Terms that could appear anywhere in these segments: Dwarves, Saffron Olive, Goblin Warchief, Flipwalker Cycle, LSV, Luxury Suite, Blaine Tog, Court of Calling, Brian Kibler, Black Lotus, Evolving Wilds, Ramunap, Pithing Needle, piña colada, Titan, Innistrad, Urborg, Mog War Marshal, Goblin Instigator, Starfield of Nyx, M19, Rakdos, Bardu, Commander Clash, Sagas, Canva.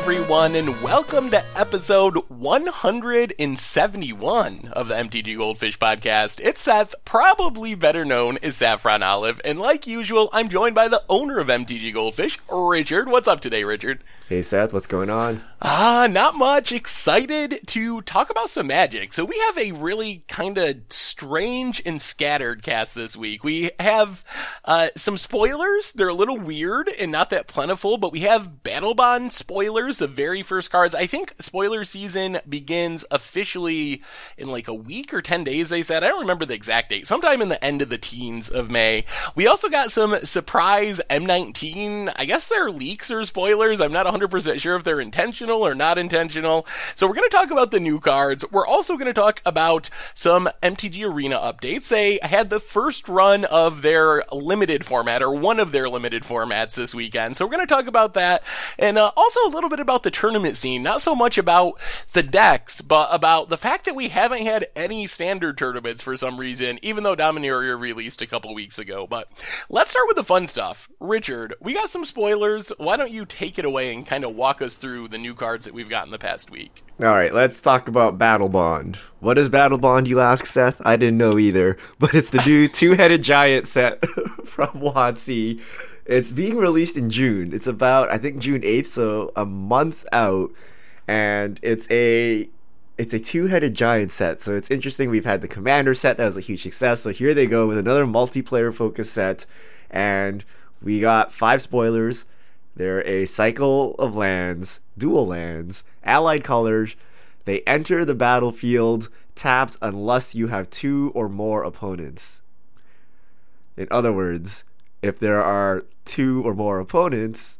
everyone, and welcome to episode 171 of the MTG Goldfish podcast. It's Seth, probably better known as Saffron Olive, and like usual, I'm joined by the owner of MTG Goldfish, Richard. What's up today, Richard? Hey, Seth, what's going on? Not much. Excited to talk about some Magic. So we have a really kind of strange and scattered cast this week. We have some spoilers. They're a little weird and not that plentiful, but we have Battle Bond spoilers, the very first cards. I think spoiler season begins officially in like a week or 10 days, they said. I don't remember the exact date. Sometime in the end of the teens of May. We also got some surprise M19. I guess they're leaks or spoilers. I'm not 100% sure if they're intentional or not intentional. So we're going to talk about the new cards. We're also going to talk about some MTG Arena updates. They had the first run of their limited format, or one of their limited formats this weekend. So we're going to talk about that, and also a little bit about the tournament scene. Not so much about the decks, but about the fact that we haven't had any standard tournaments for some reason, even though Dominaria released a couple weeks ago. But let's start with the fun stuff. Richard, we got some spoilers. Why don't you take it away and kind of walk us through the new cards that we've gotten the past week? All right, let's talk about Battle Bond. What is Battle Bond, you ask, Seth? I didn't know either, but it's the new two-headed giant set from WotC. It's being released in June. It's about, I think, June 8th, so a month out, and it's a two-headed giant set. So it's interesting. We've had the Commander set that was a huge success, so here they go with another multiplayer-focused set, and we got 5 spoilers. They're a cycle of lands, dual lands, allied colors. They enter the battlefield tapped unless you have 2 or more opponents. In other words, if there are 2 or more opponents,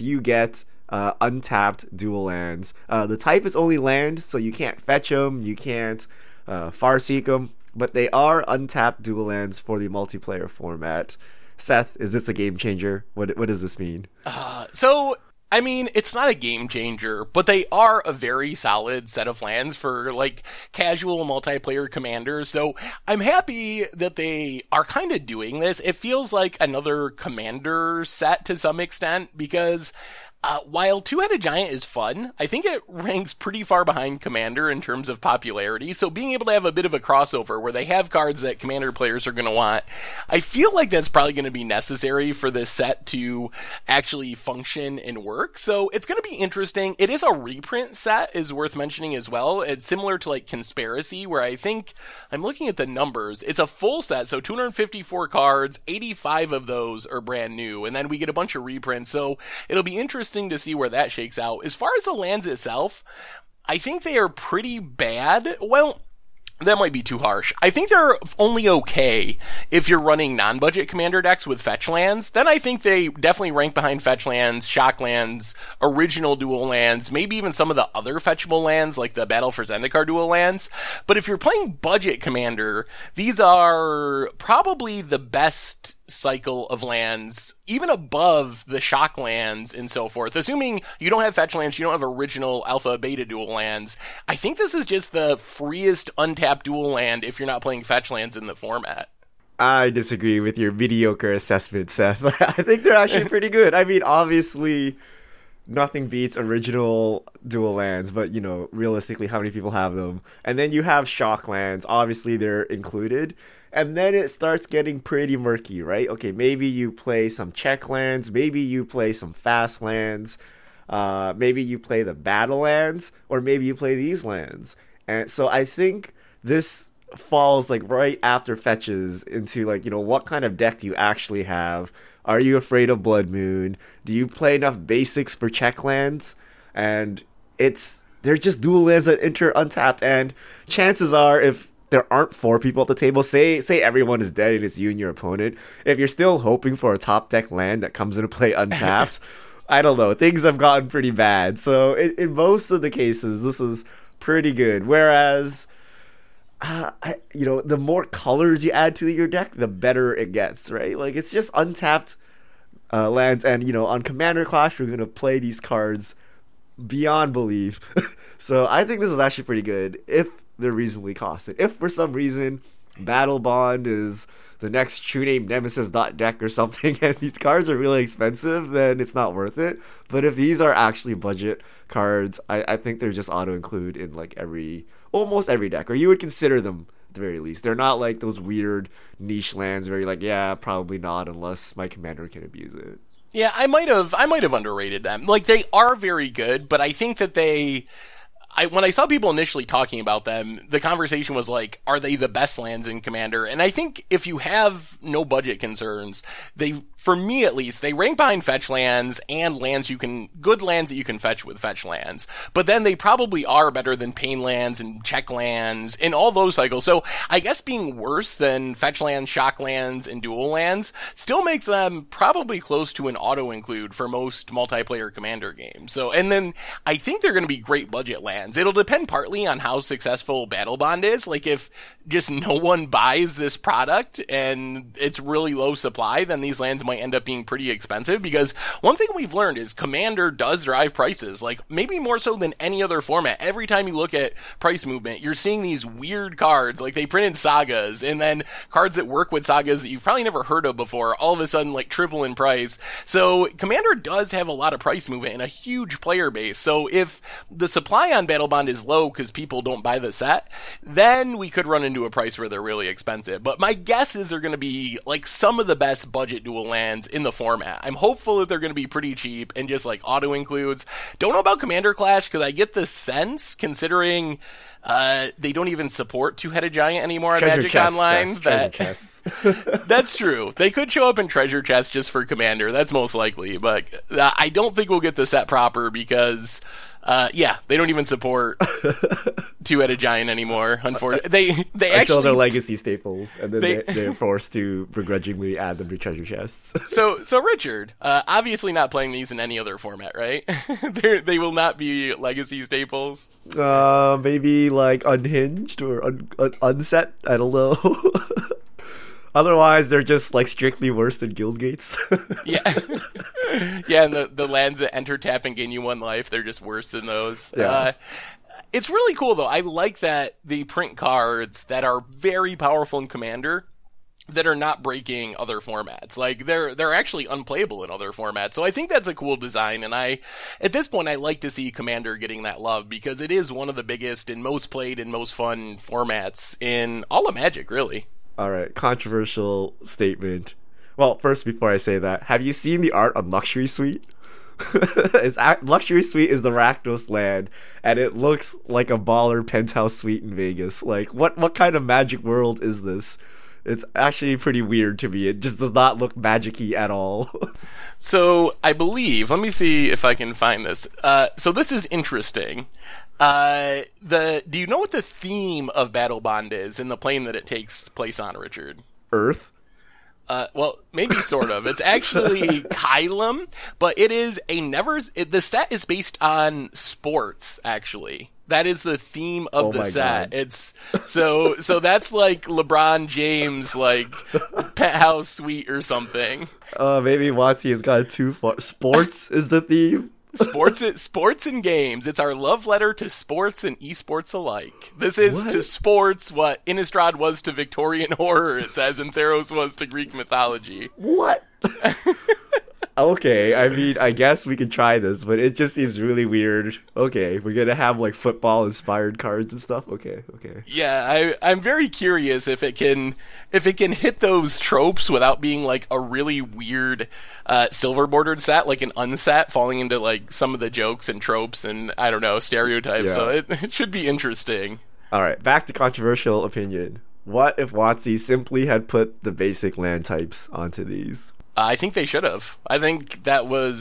you get untapped dual lands. The type is only land, so you can't fetch them, you can't Farseek them, but they are untapped dual lands for the multiplayer format. Seth, is this a game changer? What does this mean? I mean, it's not a game changer, but they are a very solid set of lands for, like, casual multiplayer Commander. So I'm happy that they are kind of doing this. It feels like another Commander set to some extent, because while Two-Headed Giant is fun, I think it ranks pretty far behind Commander in terms of popularity, so being able to have a bit of a crossover where they have cards that Commander players are going to want, I feel like that's probably going to be necessary for this set to actually function and work, so it's going to be interesting. It is a reprint set, is worth mentioning as well. It's similar to, like, Conspiracy, where I think, I'm looking at the numbers, it's a full set, so 254 cards, 85 of those are brand new, and then we get a bunch of reprints, so it'll be interesting to see where that shakes out. As far as the lands itself, I think they are pretty bad. Well, that might be too harsh. I think they're only okay if you're running non-budget Commander decks with fetch lands. Then I think they definitely rank behind fetch lands, shock lands, original dual lands, maybe even some of the other fetchable lands like the Battle for Zendikar dual lands. But if you're playing budget Commander, these are probably the best cycle of lands, even above the shock lands and so forth. Assuming you don't have fetch lands, you don't have original alpha beta dual lands, I think this is just the freest untapped dual land if you're not playing fetch lands in the format. I disagree with your mediocre assessment, Seth. I think they're actually pretty good. I mean, obviously nothing beats original dual lands, but, you know, realistically, how many people have them? And then you have shock lands. Obviously, they're included. And then it starts getting pretty murky, right? Okay, maybe you play some check lands. Maybe you play some fast lands. Maybe you play the battle lands. Or maybe you play these lands. And so I think this falls, like, right after fetches into, like, you know, what kind of deck do you actually have? Are you afraid of Blood Moon? Do you play enough basics for check lands? And they're just dual lands that enter untapped. And chances are, if there aren't 4 people at the table, say everyone is dead and it's you and your opponent, if you're still hoping for a top deck land that comes into play untapped, I don't know, things have gotten pretty bad. So in most of the cases, this is pretty good. Whereas, you know, the more colors you add to your deck, the better it gets, right? Like, it's just untapped lands. And, you know, on Commander Clash, we're going to play these cards beyond belief. So I think this is actually pretty good if they're reasonably costed. If for some reason Battle Bond is the next True Name Nemesis deck or something, and these cards are really expensive, then it's not worth it. But if these are actually budget cards, I think they're just auto-include in like almost every deck, or you would consider them at the very least. They're not like those weird niche lands where you're like, yeah, probably not unless my commander can abuse it. Yeah, I might have underrated them. Like, they are very good, but I think that when I saw people initially talking about them, the conversation was like, are they the best lands in Commander? And I think if you have no budget concerns, they, for me at least, they rank behind fetch lands and good lands that you can fetch with fetch lands. But then they probably are better than pain lands and check lands and all those cycles. So I guess being worse than fetch lands, shock lands, and dual lands still makes them probably close to an auto-include for most multiplayer Commander games. So, and then I think they're going to be great budget lands. It'll depend partly on how successful Battle Bond is. Like, if just no one buys this product and it's really low supply, then these lands might end up being pretty expensive, because one thing we've learned is Commander does drive prices, like maybe more so than any other format. Every time you look at price movement, you're seeing these weird cards, like they printed Sagas, and then cards that work with Sagas that you've probably never heard of before, all of a sudden like triple in price. So Commander does have a lot of price movement and a huge player base. So if the supply on Battle Bond is low because people don't buy the set, then we could run into a price where they're really expensive. But my guess is they're going to be like some of the best budget dual lands in the format. I'm hopeful that they're going to be pretty cheap and just like auto includes. Don't know about Commander Clash, because I get the sense, considering they don't even support Two-Headed Giant anymore on Magic Online. That's true. They could show up in Treasure Chest just for Commander. That's most likely. But I don't think we'll get the set proper because, they don't even support Two-Headed Giant anymore, unfortunately. They actually, until they're legacy staples, and then they're forced to begrudgingly add them to Treasure Chests. So Richard, obviously not playing these in any other format, right? They will not be legacy staples? Maybe like unhinged or unset. I don't know. Otherwise, they're just like strictly worse than Guildgates. Yeah, yeah, and the lands that enter, tap, and gain you one life—they're just worse than those. Yeah. It's really cool though. I like that the print cards that are very powerful in Commander that are not breaking other formats. Like, they're actually unplayable in other formats. So I think that's a cool design, and at this point, I like to see Commander getting that love, because it is one of the biggest and most played and most fun formats in all of Magic, really. All right, controversial statement. Well, first, before I say that, have you seen the art on Luxury Suite? Luxury Suite is the Rakdos land, and it looks like a baller penthouse suite in Vegas. Like, what kind of Magic world is this? It's actually pretty weird to me. It just does not look magic-y at all. So, I believe, let me see if I can find this. So this is interesting. Do you know what the theme of Battle Bond is in the plane that it takes place on, Richard? Earth? Well, maybe sort of. It's actually Kylum, but it is the set is based on sports, actually. That is the theme of the set. God. It's so that's like LeBron James, like penthouse suite or something. Maybe WotC has gone too far. Sports is the theme. Sports and games. It's our love letter to sports and esports alike. This is to sports what Innistrad was to Victorian horror, it says, and Theros was to Greek mythology. What? Okay, I mean, I guess we could try this, but it just seems really weird. Okay, we're going to have, like, football-inspired cards and stuff? Okay. Yeah, I'm very curious if it can hit those tropes without being, like, a really weird silver-bordered set, like an unset, falling into, like, some of the jokes and tropes and, I don't know, stereotypes. Yeah. So it should be interesting. All right, back to controversial opinion. What if WotC simply had put the basic land types onto these? I think they should have. I think that would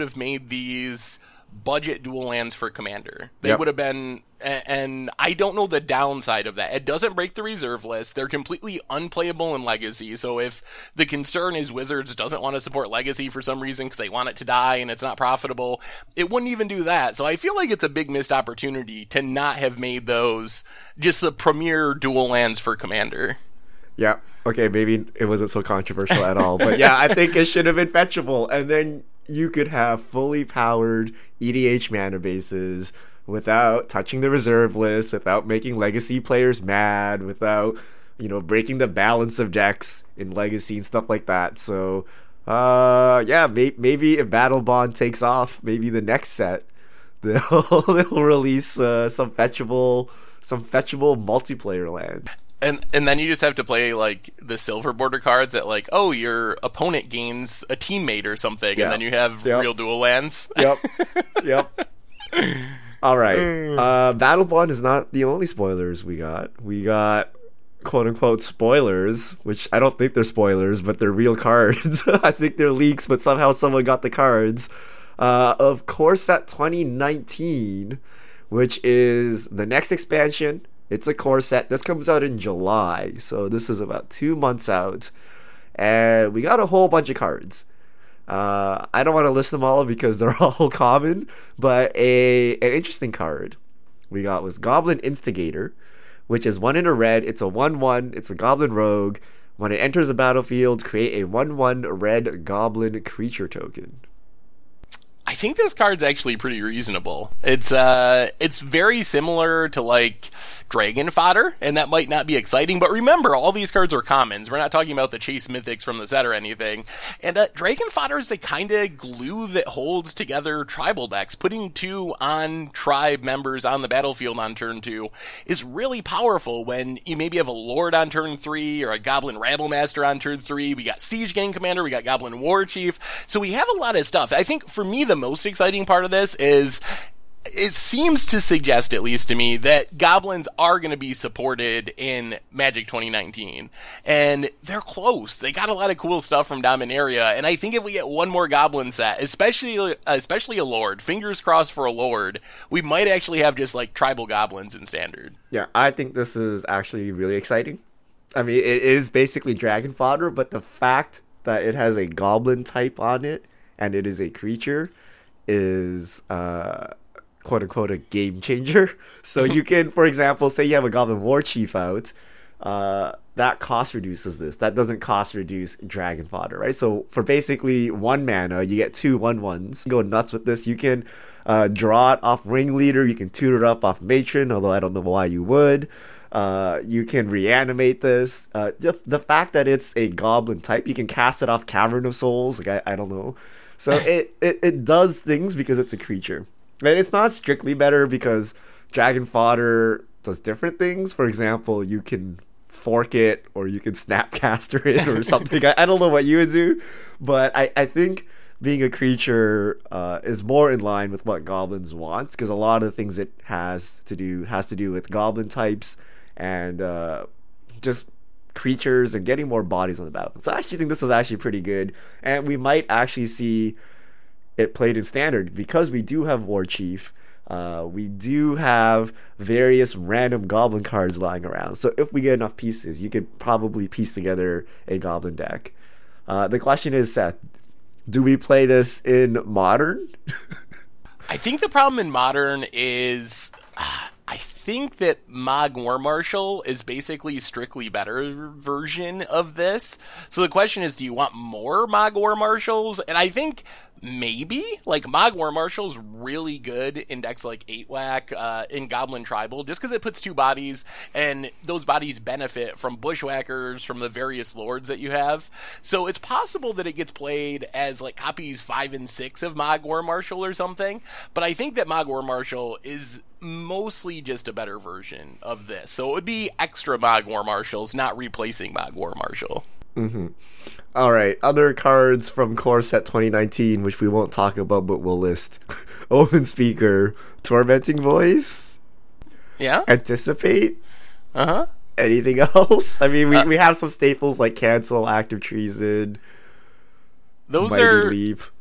have made these budget dual lands for Commander. They would have been, and I don't know the downside of that. It doesn't break the reserve list. They're completely unplayable in Legacy. So if the concern is Wizards doesn't want to support Legacy for some reason because they want it to die and it's not profitable, it wouldn't even do that. So I feel like it's a big missed opportunity to not have made those just the premier dual lands for Commander. Yeah, okay, maybe it wasn't so controversial at all. But yeah, I think it should have been fetchable. And then you could have fully powered EDH mana bases without touching the reserve list, without making Legacy players mad, without, you know, breaking the balance of decks in Legacy and stuff like that. So, yeah, maybe if Battle Bond takes off, maybe the next set they'll release some fetchable multiplayer land. And then you just have to play, like, the silver border cards that, like, oh, your opponent gains a teammate or something, yeah. And then you have real dual lands. Yep. All right. Battle Bond is not the only spoilers we got. We got, quote-unquote, spoilers, which I don't think they're spoilers, but they're real cards. I think they're leaks, but somehow someone got the cards. Of Core Set 2019, which is the next expansion. It's a core set. This comes out in July, so this is about 2 months out. And we got a whole bunch of cards. I don't want to list them all because they're all common, but an interesting card we got was Goblin Instigator, which is 1 in a red. It's a 1/1. It's a Goblin Rogue. When it enters the battlefield, create a 1/1 red Goblin creature token. I think this card's actually pretty reasonable. It's very similar to, like, Dragon Fodder, and that might not be exciting, but remember, all these cards are commons. We're not talking about the Chase Mythics from the set or anything. And Dragon Fodder is the kind of glue that holds together tribal decks. Putting 2 on-tribe members on the battlefield on turn 2 is really powerful when you maybe have a Lord on turn 3 or a Goblin Rabblemaster on turn 3. We got Siege Gang Commander, we got Goblin Warchief. So we have a lot of stuff. I think, for me, the most exciting part of this is it seems to suggest, at least to me, that goblins are going to be supported in Magic 2019. And they're close. They got a lot of cool stuff from Dominaria. And I think if we get one more goblin set, especially a Lord, fingers crossed for a Lord, we might actually have just, like, tribal goblins in Standard. Yeah, I think this is actually really exciting. I mean, it is basically Dragon Fodder, but the fact that it has a goblin type on it and it is a creature is, quote-unquote, a game changer. So you can, for example, say you have a Goblin Warchief out. That cost reduces this. That doesn't cost reduce Dragon Fodder, right? So for basically 1 mana, you get 2 1/1s. You go nuts with this. You can draw it off Ringleader. You can tutor it up off Matron, although I don't know why you would. You can reanimate this. The fact that it's a goblin type, you can cast it off Cavern of Souls. Like, I don't know. So it does things because it's a creature. And it's not strictly better because Dragon Fodder does different things. For example, you can fork it or you can snapcaster it or something. I don't know what you would do, but I think being a creature is more in line with what goblins want, because a lot of the things it has to do with goblin types and just creatures and getting more bodies on the battlefield. So I actually think this is actually pretty good, and we might actually see it played in Standard because we do have Warchief. We do have various random goblin cards lying around. So if we get enough pieces, you could probably piece together a goblin deck. The question is, Seth, do we play this in Modern? I think the problem in Modern is... I think that Mog War Marshal is basically strictly better version of this. So the question is, do you want more Mog War Marshals? And I think maybe, like, Mog War Marshal's really good in decks like 8-Wack, in Goblin Tribal, just because it puts 2 bodies, and those bodies benefit from Bushwhackers, from the various lords that you have. So it's possible that it gets played as, like, copies 5 and 6 of Mog War Marshal or something, but I think that Mog War Marshal is mostly just a better version of this. So it would be extra Mog War Marshals, not replacing Mog War Marshal. Mm-hmm. All right, other cards from Core Set 2019, which we won't talk about, but we'll list. Omen Speaker, Tormenting Voice. Yeah. Anticipate. Uh-huh. Anything else? I mean, we have some staples like Cancel, Active Treason. Those Mighty are leave.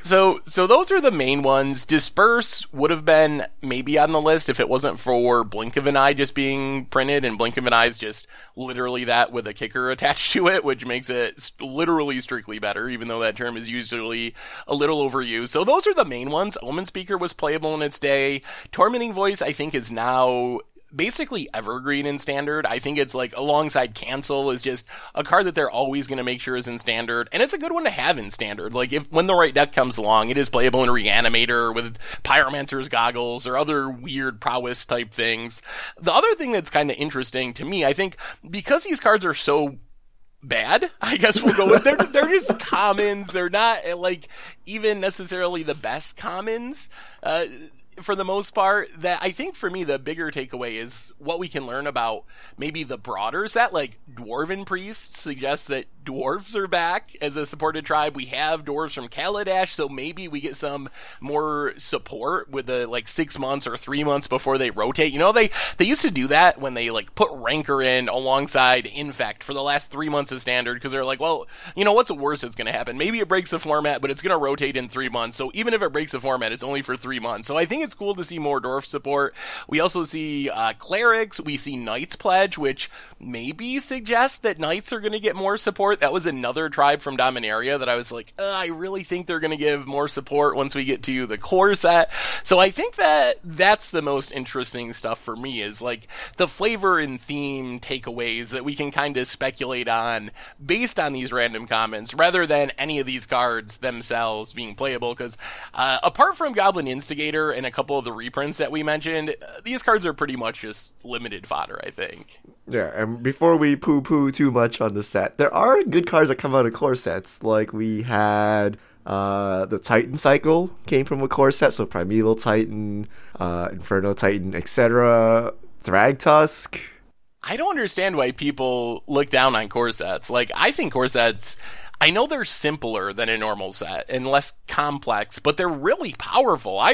so those are the main ones. Disperse would have been maybe on the list if it wasn't for Blink of an Eye just being printed, and Blink of an Eye is just literally that with a kicker attached to it, which makes it literally strictly better, even though that term is usually a little overused. So those are the main ones. Omen Speaker was playable in its day. Tormenting Voice, I think, is now basically evergreen in Standard. I think it's like alongside Cancel is just a card that they're always going to make sure is in Standard, and it's a good one to have in Standard. Like if when the right deck comes along, it is playable in Reanimator with Pyromancer's Goggles or other weird prowess type things. The other thing that's kind of interesting to me, I think, because these cards are so bad, I guess we'll go with, they're just commons. They're not like even necessarily the best commons. For the most part, that I think for me the bigger takeaway is what we can learn about maybe the broader set. Like Dwarven Priest suggests that Dwarves are back as a supported tribe. We have Dwarves from Kaladesh, so maybe we get some more support with the like 6 months or 3 months before they rotate. You know, they used to do that when they like put Rancor in alongside Infect for the last 3 months of Standard, because they're like, well, you know, what's the worst that's going to happen? Maybe it breaks the format, but it's going to rotate in 3 months. So even if it breaks the format, it's only for 3 months. So I think it's cool to see more Dwarf support. We also see Clerics. We see Knights Pledge, which maybe suggests that Knights are going to get more support. That was another tribe from Dominaria that I was like, I really think they're going to give more support once we get to the core set. So I think that that's the most interesting stuff for me, is like the flavor and theme takeaways that we can kind of speculate on based on these random comments, rather than any of these cards themselves being playable. Because apart from Goblin Instigator and a couple of the reprints that we mentioned, these cards are pretty much just limited fodder, I think. Yeah, and before we poo-poo too much on the set, there are good cards that come out of core sets. Like we had the Titan Cycle came from a core set, so Primeval Titan, Inferno Titan, etc. Thragtusk. I don't understand why people look down on core sets. Like, I think core sets, I know they're simpler than a normal set and less complex, but they're really powerful. I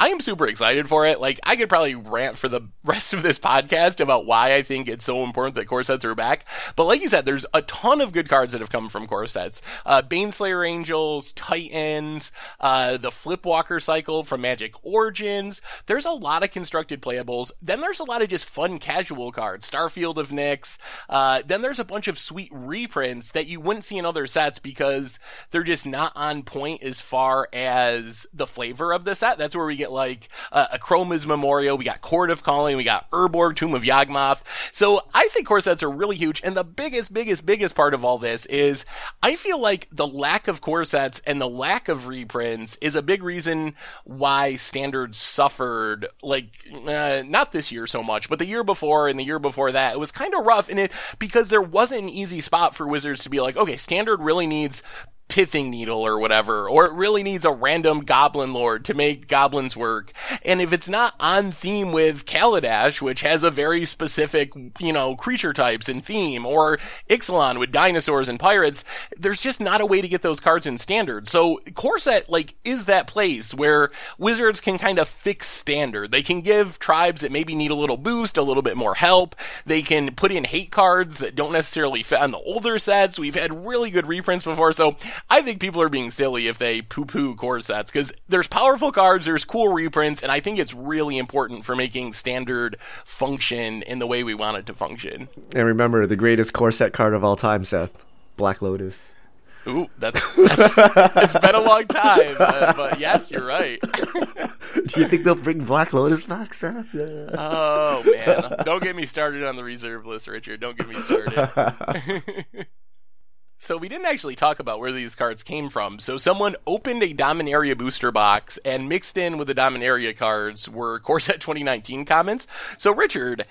am super excited for it. Like, I could probably rant for the rest of this podcast about why I think it's so important that core sets are back. But like you said, there's a ton of good cards that have come from core sets. Baneslayer Angels, Titans, the Flipwalker Cycle from Magic Origins. There's a lot of constructed playables. Then there's a lot of just fun casual cards. Starfield of Nyx. Then there's a bunch of sweet reprints that you wouldn't see in other sets because they're just not on point as far as the flavor of the set. That's where we get like Achroma's Memorial, we got Court of Calling, we got Urborg, Tomb of Yawgmoth. So I think core sets are really huge, and the biggest part of all this is I feel like the lack of core sets and the lack of reprints is a big reason why Standard suffered, like not this year so much, but the year before and the year before that. It was kind of rough, and because there wasn't an easy spot for Wizards to be like, okay, Standard really needs Pithing Needle or whatever, or it really needs a random Goblin Lord to make goblins work. And if it's not on theme with Kaladesh, which has a very specific, you know, creature types and theme, or Ixalan with dinosaurs and pirates, there's just not a way to get those cards in Standard. So core set, like, is that place where Wizards can kind of fix Standard. They can give tribes that maybe need a little boost, a little bit more help. They can put in hate cards that don't necessarily fit on the older sets. We've had really good reprints before, so I think people are being silly if they poo-poo core sets, because there's powerful cards, there's cool reprints, and I think it's really important for making Standard function in the way we want it to function. And remember, the greatest core set card of all time, Seth, Black Lotus. Ooh, that's it's been a long time, but yes, you're right. Do you think they'll bring Black Lotus back, Seth? Yeah. Oh, man. Don't get me started on the reserve list, Richard. Don't get me started. So we didn't actually talk about where these cards came from. So someone opened a Dominaria booster box, and mixed in with the Dominaria cards were core set 2019 comments. So Richard,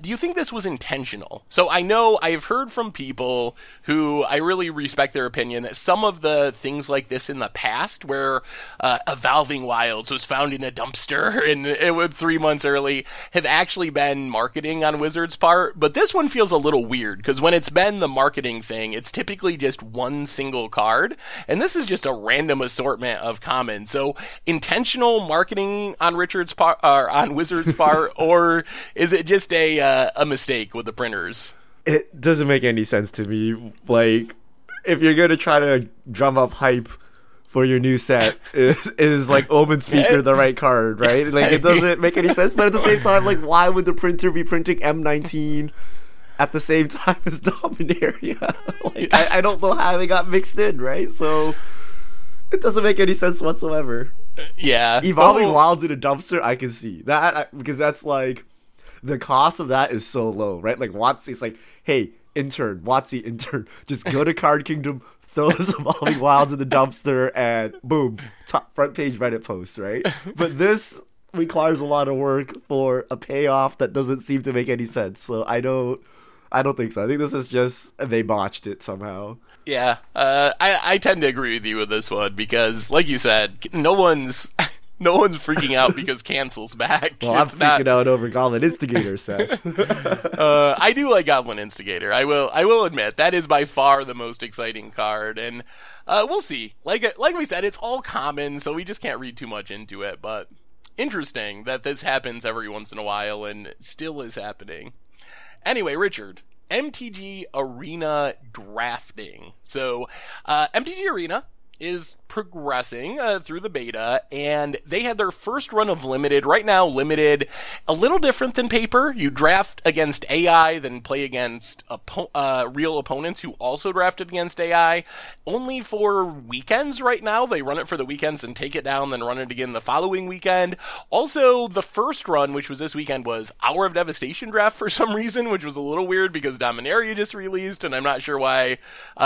do you think this was intentional? So I know I've heard from people who I really respect their opinion that some of the things like this in the past, where Evolving Wilds was found in a dumpster and it was 3 months early, have actually been marketing on Wizards' part. But this one feels a little weird, because when it's been the marketing thing, it's typically just one single card, and this is just a random assortment of commons. So intentional marketing on Richard's part, or on Wizards' part, or is it just a mistake with the printers? It doesn't make any sense to me. Like, if you're gonna try to drum up hype for your new set, is like Omen Speaker the right card, right? Like, it doesn't make any sense. But at the same time, like, why would the printer be printing M19? At the same time as Dominaria? Like, I don't know how they got mixed in, right? So it doesn't make any sense whatsoever. Yeah. Evolving Wilds in a dumpster, I can see. Because that's like, the cost of that is so low, right? Like, WotC's like, hey, WotC intern, just go to Card Kingdom, throw some evolving wilds in the dumpster, and boom, top front page Reddit post, right? But this requires a lot of work for a payoff that doesn't seem to make any sense. So I don't think so. I think this is just they botched it somehow. Yeah, I tend to agree with you with this one because, like you said, no one's freaking out because Cancel's back. Well, it's I'm freaking out over Goblin Instigator, Seth. I do like Goblin Instigator. I will admit that is by far the most exciting card, and we'll see. Like we said, it's all common, so we just can't read too much into it. But interesting that this happens every once in a while and still is happening. Anyway, Richard, MTG Arena drafting. So, MTG Arena is progressing through the beta, and they had their first run of Limited. Right now, Limited, a little different than Paper. You draft against AI, then play against real opponents who also drafted against AI. Only for weekends right now. They run it for the weekends and take it down, then run it again the following weekend. Also, the first run, which was this weekend, was Hour of Devastation draft for some reason, which was a little weird because Dominaria just released, and I'm not sure why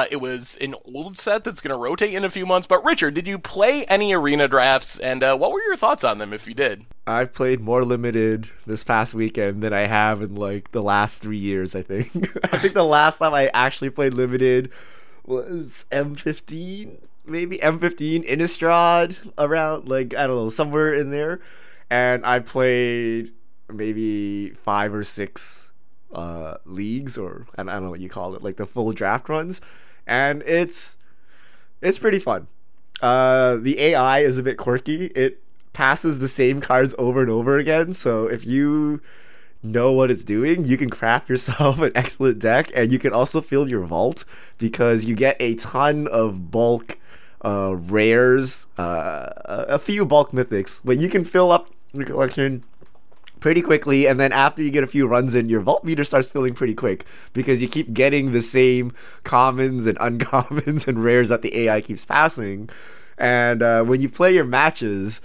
it was an old set that's going to rotate in a few months. But Richard, did you play any arena drafts, and what were your thoughts on them if you did? I've played more Limited this past weekend than I have in like the last 3 years, I think. I think the last time I actually played Limited was M15, maybe M15 Innistrad, around, like, I don't know, somewhere in there. And I played maybe 5 or 6 leagues, or I don't know what you call it, like the full draft runs, and it's pretty fun. The AI is a bit quirky. It passes the same cards over and over again, so if you know what it's doing, you can craft yourself an excellent deck, and you can also fill your vault because you get a ton of bulk rares, a few bulk mythics, but you can fill up your collection pretty quickly, and then after you get a few runs in, your vault meter starts filling pretty quick because you keep getting the same commons and uncommons and rares that the AI keeps passing. And when you play your matches,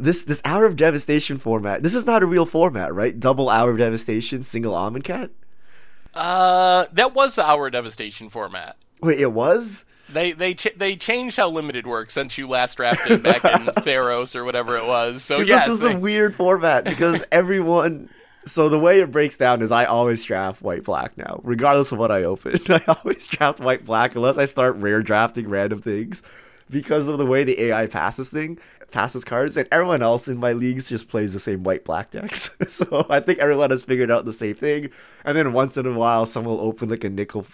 this Hour of Devastation format, this is not a real format, right? Double Hour of Devastation, single Almond Cat? That was the Hour of Devastation format. Wait, it was? They changed how Limited works since you last drafted back in Theros or whatever it was. So yes, this is a weird format because everyone. So the way it breaks down is I always draft white black now, regardless of what I open. I always draft white black unless I start rare drafting random things because of the way the AI passes cards, and everyone else in my leagues just plays the same white black decks. So I think everyone has figured out the same thing. And then once in a while, someone will open like a nickel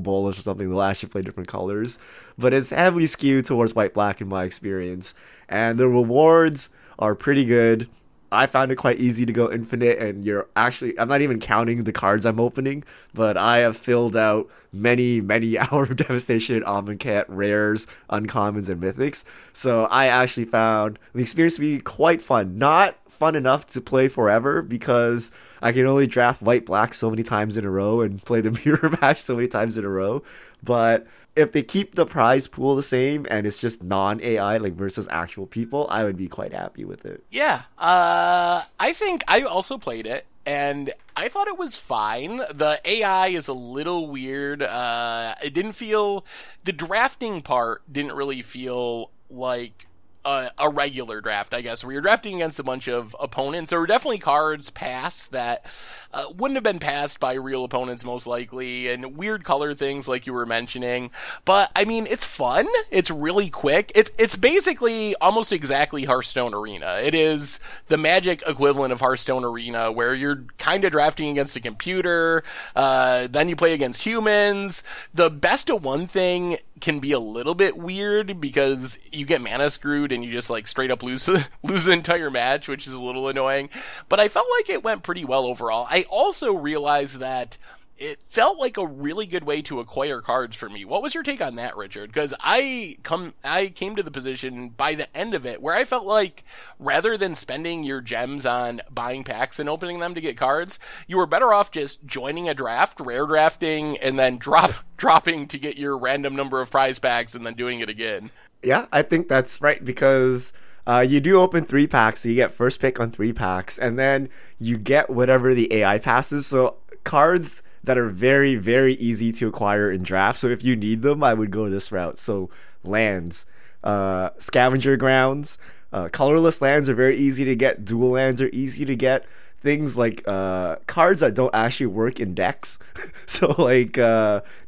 bullish or something. They'll actually play different colors, but it's heavily skewed towards white black in my experience. And the rewards are pretty good. I found it quite easy to go infinite, and I'm not even counting the cards I'm opening, but I have filled out many, many Hour of Devastation, Almond Cat, rares, uncommons, and mythics. So I actually found the experience to be quite fun. Not fun enough to play forever because I can only draft white-black so many times in a row and play the mirror match so many times in a row, but if they keep the prize pool the same and it's just non-AI, like versus actual people, I would be quite happy with it. Yeah. I think I also played it, and I thought it was fine. The AI is a little weird. It didn't feel... The drafting part didn't really feel like a regular draft, I guess, where you're drafting against a bunch of opponents. There were definitely cards passed that wouldn't have been passed by real opponents, most likely, and weird color things like you were mentioning. But, I mean, it's fun. It's really quick. It's basically almost exactly Hearthstone Arena. It is the Magic equivalent of Hearthstone Arena, where you're kind of drafting against a computer, then you play against humans. The best of one thing can be a little bit weird because you get mana screwed and you just like straight up lose the entire match, which is a little annoying. But I felt like it went pretty well overall. I also realized that it felt like a really good way to acquire cards for me. What was your take on that, Richard? Because I came to the position by the end of it where I felt like rather than spending your gems on buying packs and opening them to get cards, you were better off just joining a draft, rare drafting, and then dropping to get your random number of prize packs and then doing it again. Yeah, I think that's right because You do open 3 packs, so you get first pick on 3 packs, and then you get whatever the AI passes. So cards that are very, very easy to acquire in draft. So if you need them, I would go this route. So lands, scavenger grounds, colorless lands are very easy to get. Dual lands are easy to get. Things like cards that don't actually work in decks. So like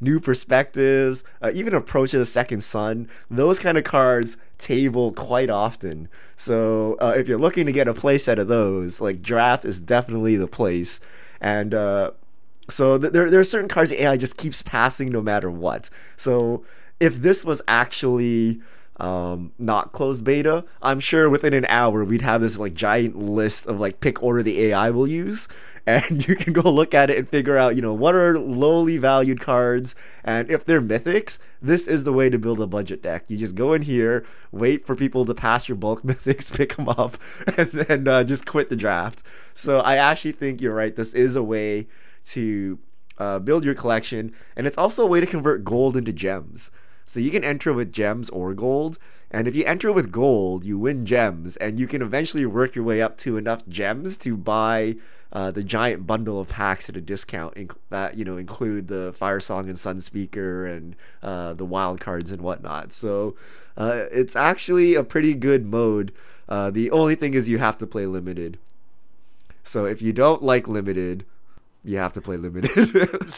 New Perspectives, even Approach of the Second Sun. Those kind of cards table quite often. So if you're looking to get a playset of those, like draft is definitely the place. And so there are certain cards the AI just keeps passing no matter what. So if this was actually not closed beta, I'm sure within an hour we'd have this like giant list of like pick order the AI will use, and you can go look at it and figure out, you know, what are lowly valued cards, and if they're mythics, this is the way to build a budget deck. You just go in here, wait for people to pass your bulk mythics, pick them up, and then just quit the draft. So I actually think you're right, this is a way to build your collection, and it's also a way to convert gold into gems. So you can enter with gems or gold, and if you enter with gold, you win gems, and you can eventually work your way up to enough gems to buy the giant bundle of packs at a discount that include the Fire Song and Sun Speaker and the wild cards and whatnot. So it's actually a pretty good mode. The only thing is you have to play limited. So if you don't like limited, you have to play limited.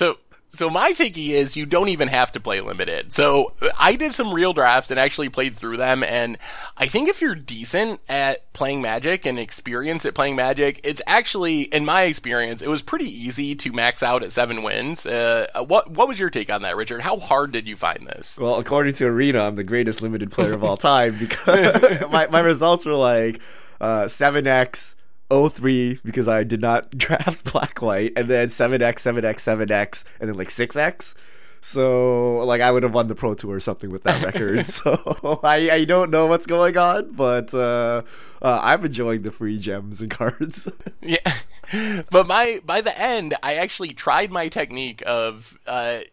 So my thinking is you don't even have to play limited. So I did some real drafts and actually played through them, and I think if you're decent at playing Magic and experienced at playing Magic, it's actually, in my experience, it was pretty easy to max out at 7 wins. What was your take on that, Richard? How hard did you find this? Well, according to Arena, I'm the greatest limited player of all time because my results were like 7x, 03 because I did not draft black white, and then 7x, and then like 6x. So like I would have won the Pro Tour or something with that record. So I don't know what's going on, but I'm enjoying the free gems and cards. Yeah, but by the end, I actually tried my technique of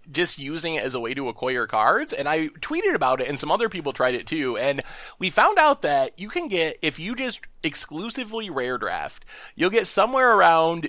just using it as a way to acquire cards, and I tweeted about it, and some other people tried it too, and we found out that you can get, if you just exclusively rare draft, you'll get somewhere around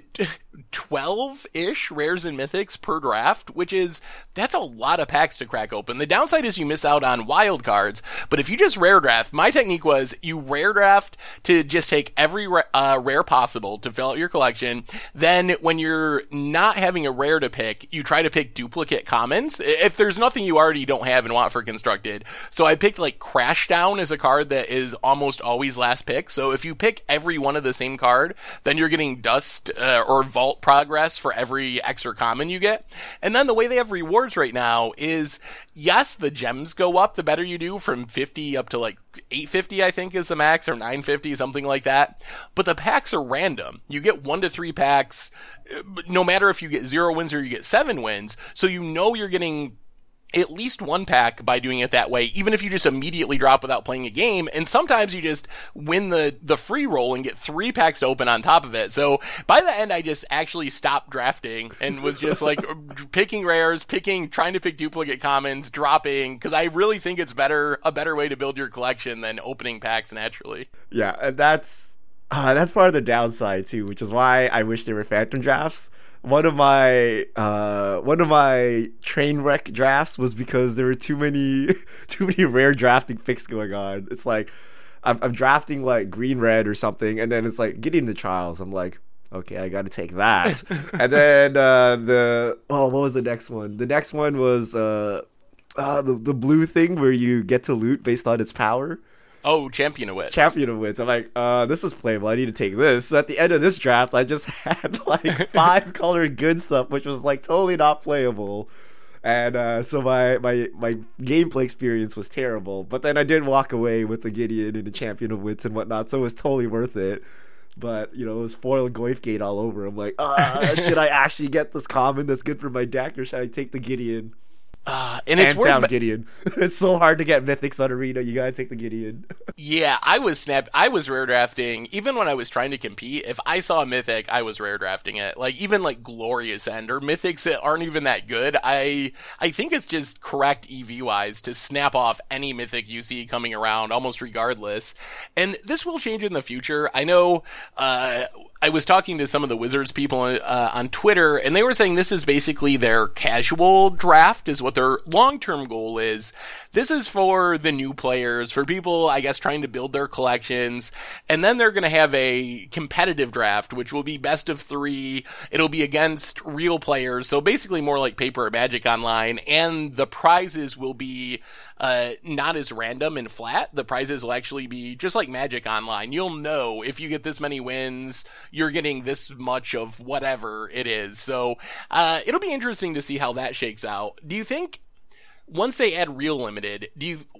12-ish rares and mythics per draft, which is, that's a lot of packs to crack open. The downside is you miss out on wild cards, but if you just rare draft, my technique was you rare draft to just take every rare possible to fill out your collection. Then when you're not having a rare to pick, you try to pick duplicate commons if there's nothing you already don't have and want for constructed. So I picked like Crashdown as a card that is almost always last pick. So if you pick every one of the same card, then you're getting dust or vault progress for every extra common you get. And then the way they have rewards right now is, yes, the gems go up the better you do, from 50 up to like 850, I think is the max, or 950, something like that. But the packs are random. You get 1 to 3 packs, no matter if you get 0 wins or you get 7 wins. So you know you're getting at least 1 pack by doing it that way, even if you just immediately drop without playing a game. And sometimes you just win the free roll and get 3 packs to open on top of it. So by the end, I just actually stopped drafting and was just like picking rares, trying to pick duplicate commons, dropping, because I really think it's a better way to build your collection than opening packs naturally. Yeah, that's part of the downside too, which is why I wish there were phantom drafts. One of my train wreck drafts was because there were too many rare drafting picks going on. It's like I'm drafting like green red or something, and then it's like getting the trials. I'm like, okay, I got to take that. And then what was the next one? The next one was the blue thing where you get to loot based on its power. Oh, Champion of Wits. I'm like, this is playable. I need to take this. So at the end of this draft, I just had like 5 colored good stuff, which was like totally not playable. And so my gameplay experience was terrible. But then I did walk away with the Gideon and the Champion of Wits and whatnot, so it was totally worth it. But, it was foiled Goifgate all over. I'm like, should I actually get this common that's good for my deck, or should I take the Gideon? And it's worth Gideon. It's so hard to get mythics on Arena. You gotta take the Gideon. Yeah, I was rare drafting even when I was trying to compete. If I saw a mythic, I was rare drafting it. Like even like Glorious End or mythics that aren't even that good. I think it's just correct EV wise to snap off any mythic you see coming around almost regardless. And this will change in the future. I know. I was talking to some of the Wizards people on Twitter, and they were saying this is basically their casual draft is what their long-term goal is. This is for the new players, for people, I guess, trying to build their collections. And then they're going to have a competitive draft, which will be best of three. It'll be against real players. So basically more like Paper or Magic Online. And the prizes will be not as random and flat. The prizes will actually be just like Magic Online. You'll know if you get this many wins, you're getting this much of whatever it is. So it'll be interesting to see how that shakes out. Do you think once they add Real Limited,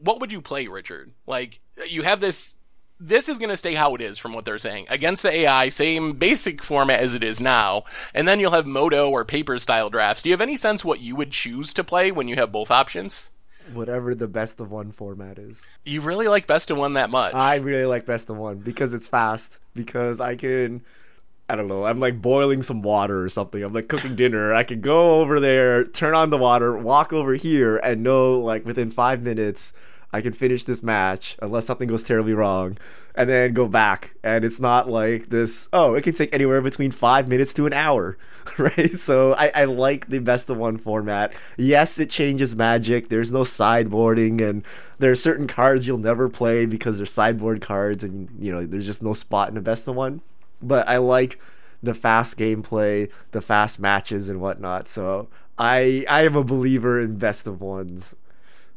what would you play, Richard? Like you have this is going to stay how it is from what they're saying against the AI, same basic format as it is now. And then you'll have Modo or paper style drafts. Do you have any sense what you would choose to play when you have both options? Whatever the best of one format is. You really like best of one that much? I really like best of one because it's fast, because I don't know, I'm like boiling some water or something. I'm like cooking dinner. I can go over there, turn on the water, walk over here, and know like within 5 minutes I can finish this match unless something goes terribly wrong, and then go back. And it's not like this, it can take anywhere between 5 minutes to an hour, right? So I like the best of one format. Yes, it changes Magic. There's no sideboarding, and there are certain cards you'll never play because they're sideboard cards, and there's just no spot in a best of one. But I like the fast gameplay, the fast matches and whatnot. So I am a believer in best of ones.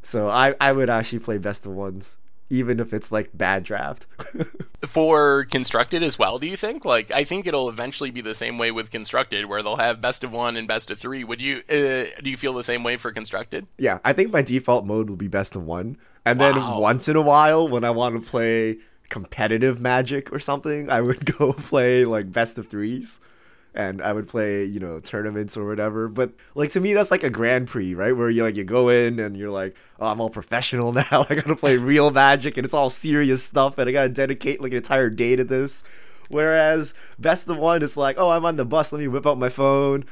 So I would actually play best of ones, even if it's like bad draft. For Constructed as well, do you think? Like, I think it'll eventually be the same way with Constructed, where they'll have best of one and best of three. Do you feel the same way for Constructed? Yeah, I think my default mode will be best of one. And then once in a while, when I want to play competitive Magic or something, I would go play like best of threes. And I would play, tournaments or whatever. But like to me, that's like a Grand Prix, right? Where you go in and you're like, oh, I'm all professional now. I gotta play real Magic and it's all serious stuff, and I gotta dedicate like an entire day to this. Whereas best of one is like, oh, I'm on the bus, let me whip out my phone,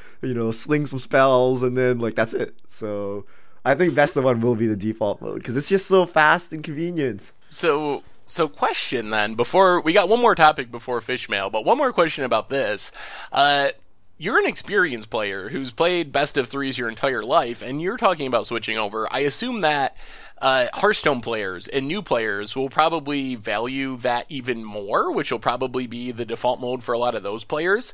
sling some spells, and then like that's it. So I think best of one will be the default mode because it's just so fast and convenient. So question then, before we got one more topic before Fishmail, but one more question about this. You're an experienced player who's played best of threes your entire life, and you're talking about switching over. I assume that Hearthstone players and new players will probably value that even more, which will probably be the default mode for a lot of those players.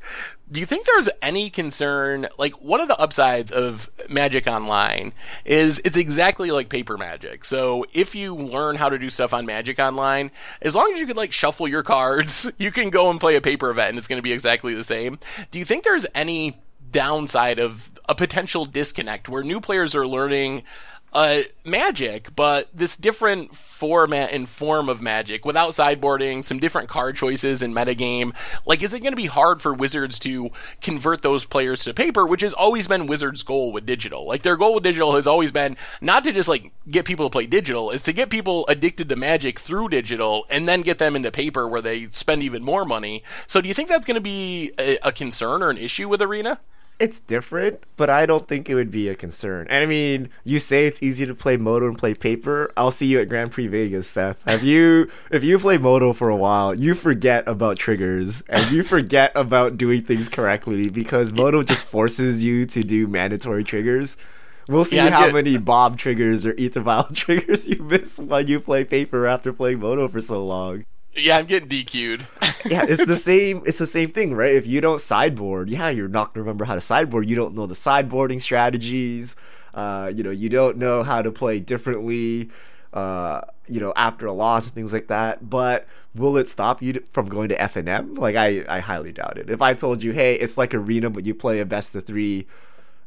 Do you think there's any concern? Like, one of the upsides of Magic Online is it's exactly like paper Magic. So if you learn how to do stuff on Magic Online, as long as you could like shuffle your cards, you can go and play a paper event and it's going to be exactly the same. Do you think there's any downside of a potential disconnect where new players are learning Magic, but this different format and form of Magic without sideboarding, some different card choices and metagame? Like, is it going to be hard for Wizards to convert those players to paper, which has always been Wizards' goal with digital? Like, their goal with digital has always been not to just like get people to play digital, it's to get people addicted to Magic through digital and then get them into paper where they spend even more money. So do you think that's going to be a concern or an issue with Arena? It's different, but I don't think it would be a concern. And I mean, you say it's easy to play Modo and play paper. I'll see you at Grand Prix Vegas, Seth. If you play Modo for a while, you forget about triggers and you forget about doing things correctly because Modo just forces you to do mandatory triggers. We'll see how many Bob triggers or Aether Vial triggers you miss when you play paper after playing Modo for so long. Yeah, I'm getting DQ'd. Yeah, it's the same thing, right? If you don't sideboard, you're not gonna remember how to sideboard. You don't know the sideboarding strategies. You don't know how to play differently. After a loss and things like that. But will it stop you from going to F&M? Like, I highly doubt it. If I told you, hey, it's like Arena, but you play a best of three,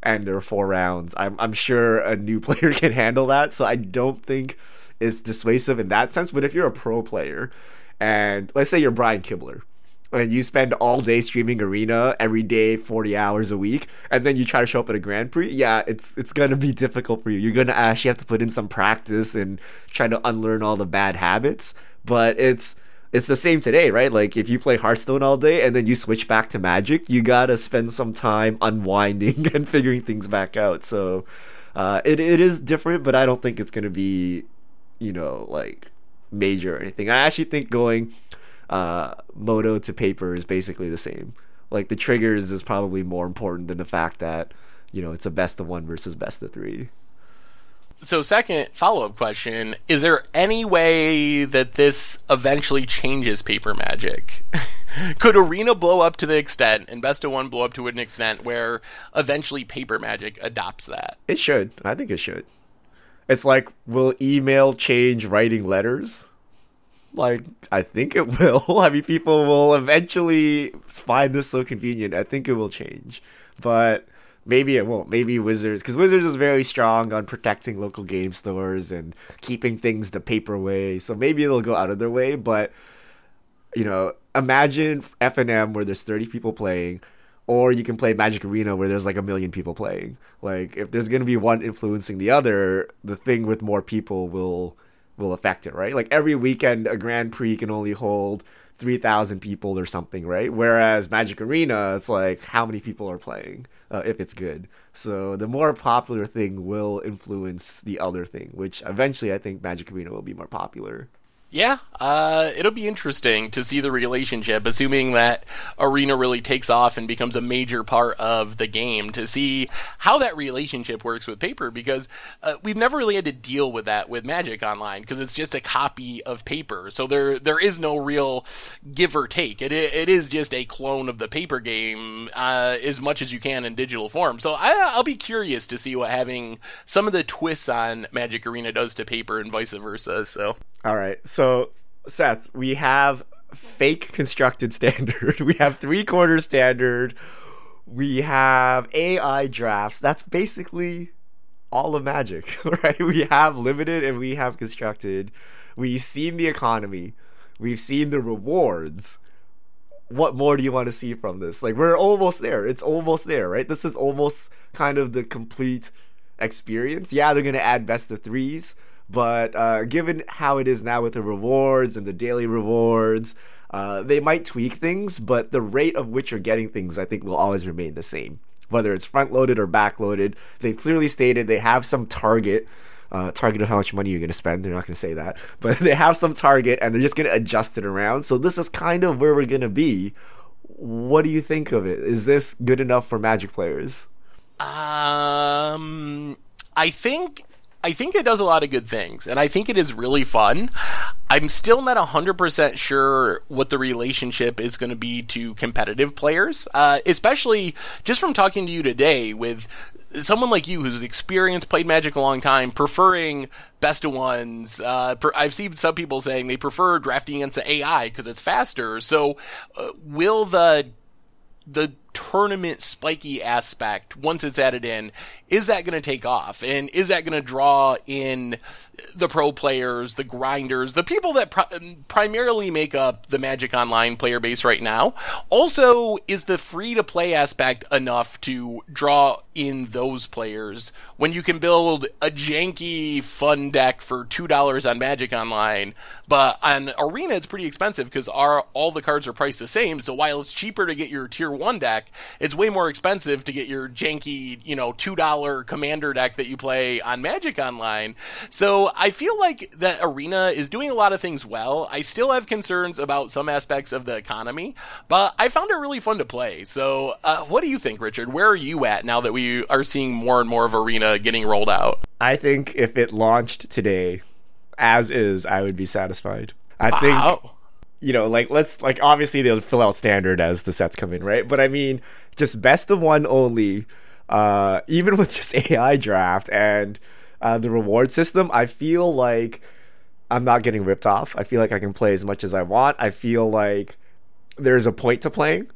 and there are 4 rounds, I'm sure a new player can handle that. So I don't think it's dissuasive in that sense. But if you're a pro player, and let's say you're Brian Kibler, when you spend all day streaming Arena every day, 40 hours a week, and then you try to show up at a Grand Prix, yeah, it's going to be difficult for you. You're going to actually have to put in some practice and try to unlearn all the bad habits. But it's the same today, right? Like, if you play Hearthstone all day and then you switch back to Magic, you got to spend some time unwinding and figuring things back out. So it is different, but I don't think it's going to be, you know, like, major or anything. I actually think going moto to paper is basically the same. Like, the triggers is probably more important than the fact that, you know, it's a best of one versus best of three. So second follow-up question, is there any way that this eventually changes paper Magic? Could Arena blow up to the extent, and best of one blow up to an extent where eventually paper Magic adopts that? It should. I think it should. It's like, will email change writing letters? Like, I think it will. I mean, people will eventually find this so convenient. I think it will change. But maybe it won't. Maybe Wizards, because Wizards is very strong on protecting local game stores and keeping things the paper way. So maybe it'll go out of their way. But, you know, imagine FNM where there's 30 people playing, or you can play Magic Arena where there's like 1 million people playing. Like, if there's going to be one influencing the other, the thing with more people will affect it, right? Like, every weekend a Grand Prix can only hold 3,000 people or something, right? Whereas Magic Arena, it's like how many people are playing if it's good. So the more popular thing will influence the other thing, which eventually I think Magic Arena will be more popular. Yeah, it'll be interesting to see the relationship, assuming that Arena really takes off and becomes a major part of the game, to see how that relationship works with paper, because we've never really had to deal with that with Magic Online, because it's just a copy of paper, so there is no real give or take. It is just a clone of the paper game as much as you can in digital form, so I'll be curious to see what having some of the twists on Magic Arena does to paper and vice versa, so... All right, so Seth, we have fake constructed standard. We have three-quarter standard. We have AI drafts. That's basically all of Magic, right? We have limited and we have constructed. We've seen the economy. We've seen the rewards. What more do you want to see from this? Like, we're almost there. It's almost there, right? This is almost kind of the complete experience. Yeah, they're going to add best of threes. But given how it is now with the rewards and the daily rewards, they might tweak things, but the rate of which you're getting things, I think, will always remain the same. Whether it's front-loaded or back-loaded, they've clearly stated they have some target of how much money you're going to spend. They're not going to say that. But they have some target, and they're just going to adjust it around. So this is kind of where we're going to be. What do you think of it? Is this good enough for Magic players? I think it does a lot of good things, and I think it is really fun. I'm still not 100% sure what the relationship is going to be to competitive players, especially just from talking to you today with someone like you who's experienced, played Magic a long time, preferring best of ones. I've seen some people saying they prefer drafting against the AI because it's faster. So will the tournament spiky aspect, once it's added in, is that going to take off? And is that going to draw in the pro players, the grinders, the people that primarily make up the Magic Online player base right now? Also, is the free-to-play aspect enough to draw in those players when you can build a janky, fun deck for $2 on Magic Online? But on Arena, it's pretty expensive because all the cards are priced the same, so while it's cheaper to get your Tier 1 deck, it's way more expensive to get your janky, you know, $2 commander deck that you play on Magic Online. So I feel like that Arena is doing a lot of things well. I still have concerns about some aspects of the economy, but I found it really fun to play. So what do you think, Richard? Where are you at now that we are seeing more and more of Arena getting rolled out? I think if it launched today, as is, I would be satisfied. I think... You know, like, obviously they'll fill out standard as the sets come in, right? But I mean, just best of one only, even with just AI draft and the reward system, I feel like I'm not getting ripped off. I feel like I can play as much as I want. I feel like there's a point to playing.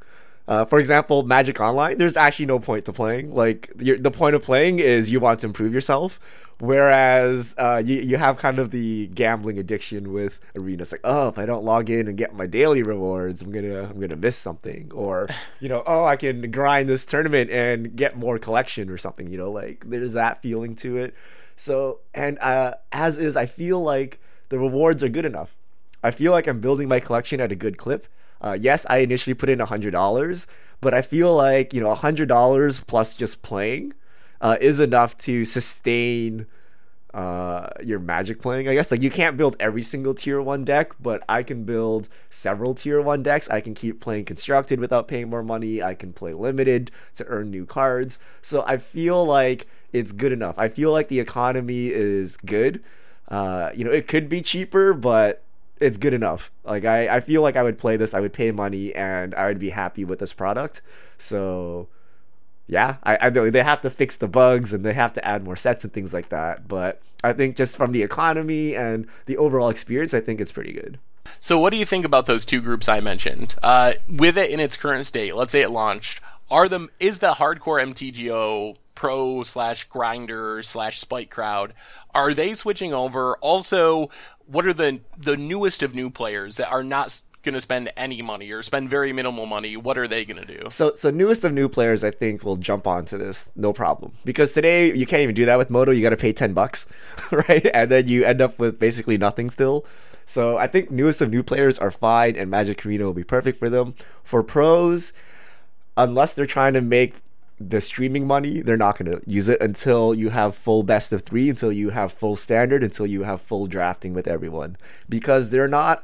For example, Magic Online, there's actually no point to playing. Like, the point of playing is you want to improve yourself, whereas you have kind of the gambling addiction with Arena. It's like, oh, if I don't log in and get my daily rewards, I'm gonna miss something, or oh, I can grind this tournament and get more collection or something. Like there's that feeling to it. So, and as is, I feel like the rewards are good enough. I feel like I'm building my collection at a good clip. Yes, I initially put in $100, but I feel like, $100 plus just playing is enough to sustain your Magic playing, I guess. Like, you can't build every single tier 1 deck, but I can build several tier 1 decks. I can keep playing Constructed without paying more money. I can play Limited to earn new cards. So I feel like it's good enough. I feel like the economy is good. It could be cheaper, but it's good enough. Like, I feel like I would play this, I would pay money, and I would be happy with this product. So yeah, I know they have to fix the bugs and they have to add more sets and things like that, but I think just from the economy and the overall experience, I think it's pretty good. So what do you think about those two groups I mentioned? With it in its current state, let's say it launched, is the hardcore MTGO pro/grinder/spike crowd, are they switching over? Also, what are the newest of new players that are not going to spend any money or spend very minimal money? What are they going to do? So newest of new players, I think, will jump onto this, no problem. Because today, you can't even do that with Moto. You got to pay $10, right? And then you end up with basically nothing still. So I think newest of new players are fine, and Magic Arena will be perfect for them. For pros, unless they're trying to make the streaming money, they're not going to use it until you have full best of three, until you have full standard, until you have full drafting with everyone, because they're not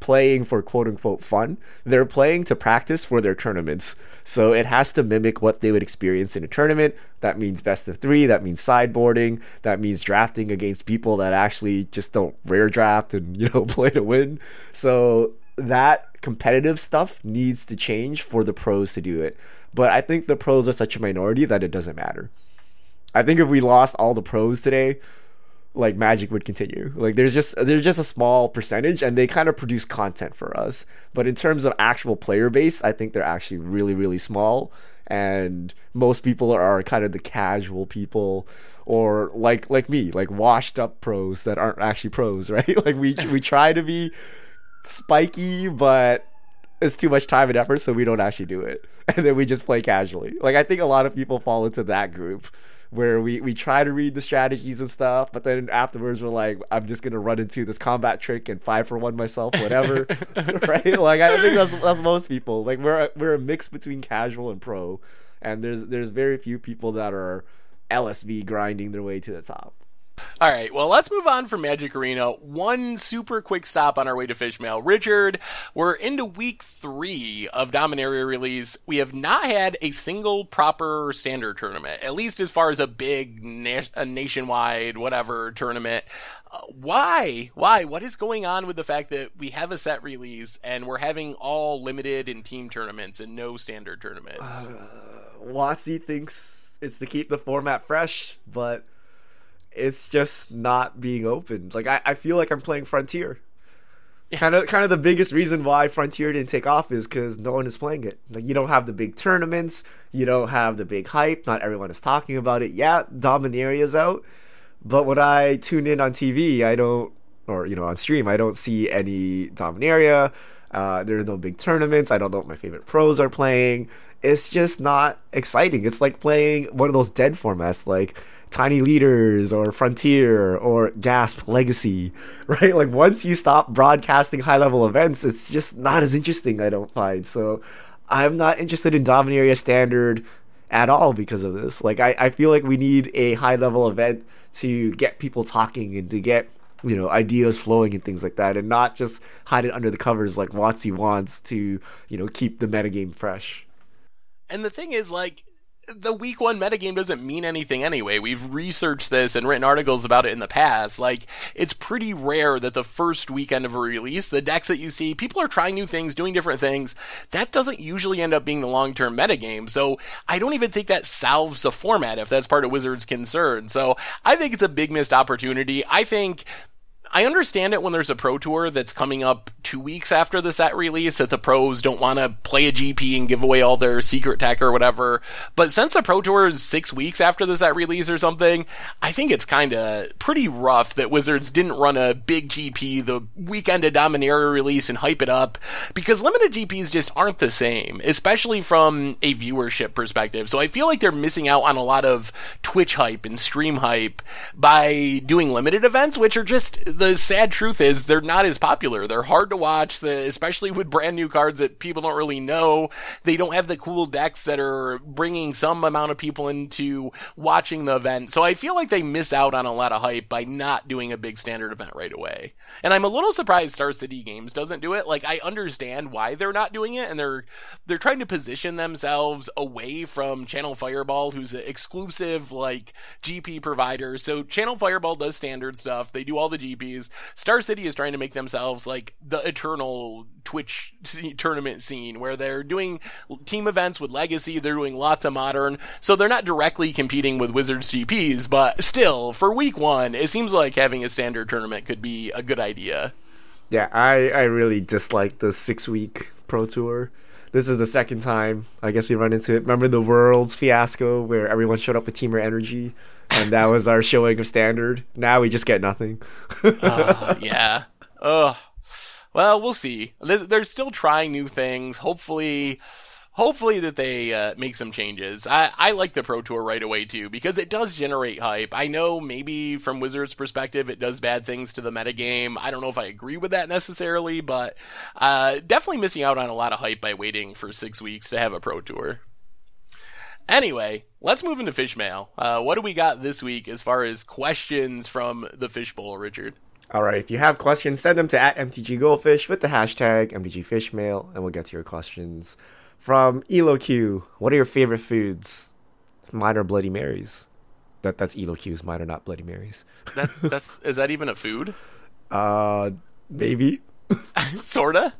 playing for quote-unquote fun. They're playing to practice for their tournaments, so it has to mimic what they would experience in a tournament. That means best of three, that means sideboarding, that means drafting against people that actually just don't rare draft and play to win. So that competitive stuff needs to change for the pros to do it. But I think the pros are such a minority that it doesn't matter. I think if we lost all the pros today, like, Magic would continue. Like, there's just a small percentage, and they kind of produce content for us. But in terms of actual player base, I think they're actually really, really small. And most people are kind of the casual people, or like me, like washed up pros that aren't actually pros, right? Like, we try to be spiky, but it's too much time and effort, so we don't actually do it, and then we just play casually. Like, I think a lot of people fall into that group where we try to read the strategies and stuff, but then afterwards we're like, I'm just gonna run into this combat trick and 5-for-1 myself, whatever. Right? Like, I think that's most people. Like, we're a mix between casual and pro, and there's very few people that are LSV grinding their way to the top. All right, well, let's move on from Magic Arena. One super quick stop on our way to Fishmail. Richard, we're into week 3 of Dominaria release. We have not had a single proper standard tournament, at least as far as a big nationwide whatever tournament. Why? What is going on with the fact that we have a set release and we're having all limited and team tournaments and no standard tournaments? WotC thinks it's to keep the format fresh, but it's just not being opened. Like, I feel like I'm playing Frontier. Yeah. Kind of the biggest reason why Frontier didn't take off is because no one is playing it. Like, you don't have the big tournaments. You don't have the big hype. Not everyone is talking about it. Yeah, Dominaria's out. But when I tune in on TV, on stream, I don't see any Dominaria. There are no big tournaments. I don't know what my favorite pros are playing. It's just not exciting. It's like playing one of those dead formats, like Tiny Leaders or Frontier or Gasp Legacy, right? Like, once you stop broadcasting high-level events, it's just not as interesting, I don't find. So I'm not interested in Dominaria Standard at all because of this. Like, I feel like we need a high-level event to get people talking and to get ideas flowing and things like that, and not just hide it under the covers like WotC wants to, keep the metagame fresh. And the thing is, like, the week 1 metagame doesn't mean anything anyway. We've researched this and written articles about it in the past. Like, it's pretty rare that the first weekend of a release, the decks that you see, people are trying new things, doing different things. That doesn't usually end up being the long-term metagame. So I don't even think that salves the format if that's part of Wizards' concern. So I think it's a big missed opportunity. I think I understand it when there's a Pro Tour that's coming up 2 weeks after the set release, that the pros don't want to play a GP and give away all their secret tech or whatever. But since the Pro Tour is 6 weeks after the set release or something, I think it's kind of pretty rough that Wizards didn't run a big GP the weekend of Dominaria release and hype it up, because limited GPs just aren't the same, especially from a viewership perspective. So I feel like they're missing out on a lot of Twitch hype and stream hype by doing limited events, which are just, the sad truth is, they're not as popular. They're hard to watch, especially with brand new cards that people don't really know. They don't have the cool decks that are bringing some amount of people into watching the event. So I feel like they miss out on a lot of hype by not doing a big standard event right away. And I'm a little surprised Star City Games doesn't do it. Like, I understand why they're not doing it, and they're trying to position themselves away from Channel Fireball, who's an exclusive, like, GP provider. So Channel Fireball does standard stuff. They do all the GPs. Star City is trying to make themselves like the eternal Twitch tournament scene, where they're doing team events with Legacy, they're doing lots of Modern, so they're not directly competing with Wizards GPs, but still, for week one, it seems like having a standard tournament could be a good idea. Yeah, I really dislike the 6-week Pro Tour. This is the second time, I guess, we run into it. Remember the Worlds fiasco where everyone showed up with Team or Energy? And that was our showing of standard. Now we just get nothing. Yeah. Well, we'll see. They're still trying new things. Hopefully that they make some changes. I like the Pro Tour right away, too, because it does generate hype. I know maybe from Wizards' perspective, it does bad things to the metagame. I don't know if I agree with that necessarily, but definitely missing out on a lot of hype by waiting for 6 weeks to have a Pro Tour. Anyway, let's move into Fish Mail. What do we got this week as far as questions from the Fishbowl, Richard? All right, if you have questions, send them to @MTGGoldfish with the hashtag MTGFishMail, and we'll get to your questions. From EloQ, what are your favorite foods? Mine are Bloody Marys. That's EloQ's, mine are not Bloody Marys. That's is that even a food? Maybe. Sorta.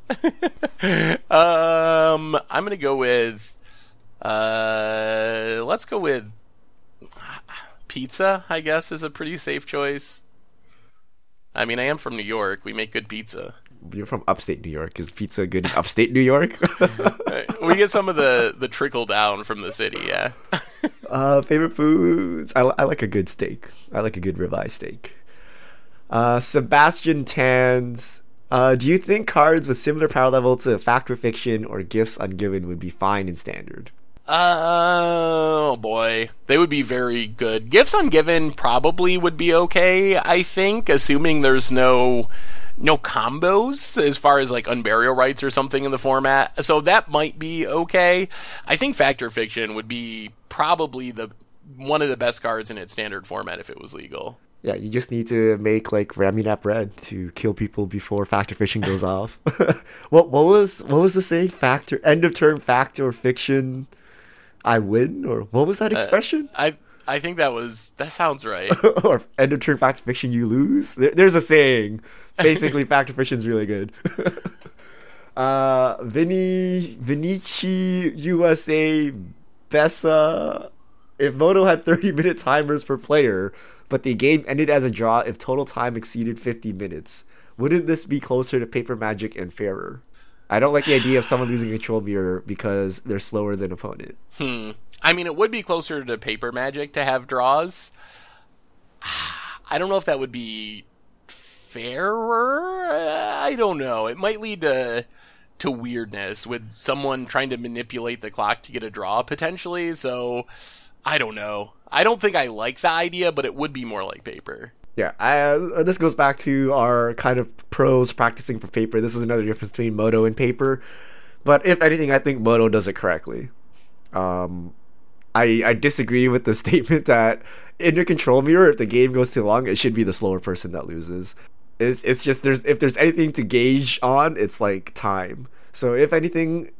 I'm gonna go with... let's go with pizza, I guess, is a pretty safe choice. I mean, I am from New York. We make good pizza. You're from upstate New York. Is pizza good in upstate New York? We get some of the trickle down from the city, yeah. Favorite foods? I like a good steak. I like a good ribeye steak. Sebastian Tans... do you think cards with similar power level to Fact or Fiction or Gifts Ungiven would be fine in standard? Oh boy, they would be very good. Gifts Ungiven probably would be okay, I think, assuming there's no combos as far as like Unburial Rites or something in the format. So that might be okay. I think Fact or Fiction would be probably the one of the best cards in its standard format if it was legal. Yeah, you just need to make, like, Ramunap Red to kill people before Fact or Fiction goes off. What was the saying? End of turn Fact or Fiction, I win? Or what was that expression? I think that sounds right. Or end of turn Fact or Fiction, you lose? There's a saying. Basically, Fact or Fiction's really good. Vinici USA Bessa... If Moto had 30-minute timers per player, but the game ended as a draw if total time exceeded 50 minutes, wouldn't this be closer to Paper Magic and fairer? I don't like the idea of someone losing Control Mirror because they're slower than opponent. I mean, it would be closer to Paper Magic to have draws. I don't know if that would be fairer. I don't know. It might lead to weirdness with someone trying to manipulate the clock to get a draw, potentially, so... I don't know. I don't think I like the idea, but it would be more like paper. Yeah, this goes back to our kind of pros practicing for paper. This is another difference between Moto and paper. But if anything, I think Moto does it correctly. I disagree with the statement that in your Control Mirror, if the game goes too long, it should be the slower person that loses. It's just if there's anything to gauge on, it's like time. So if anything,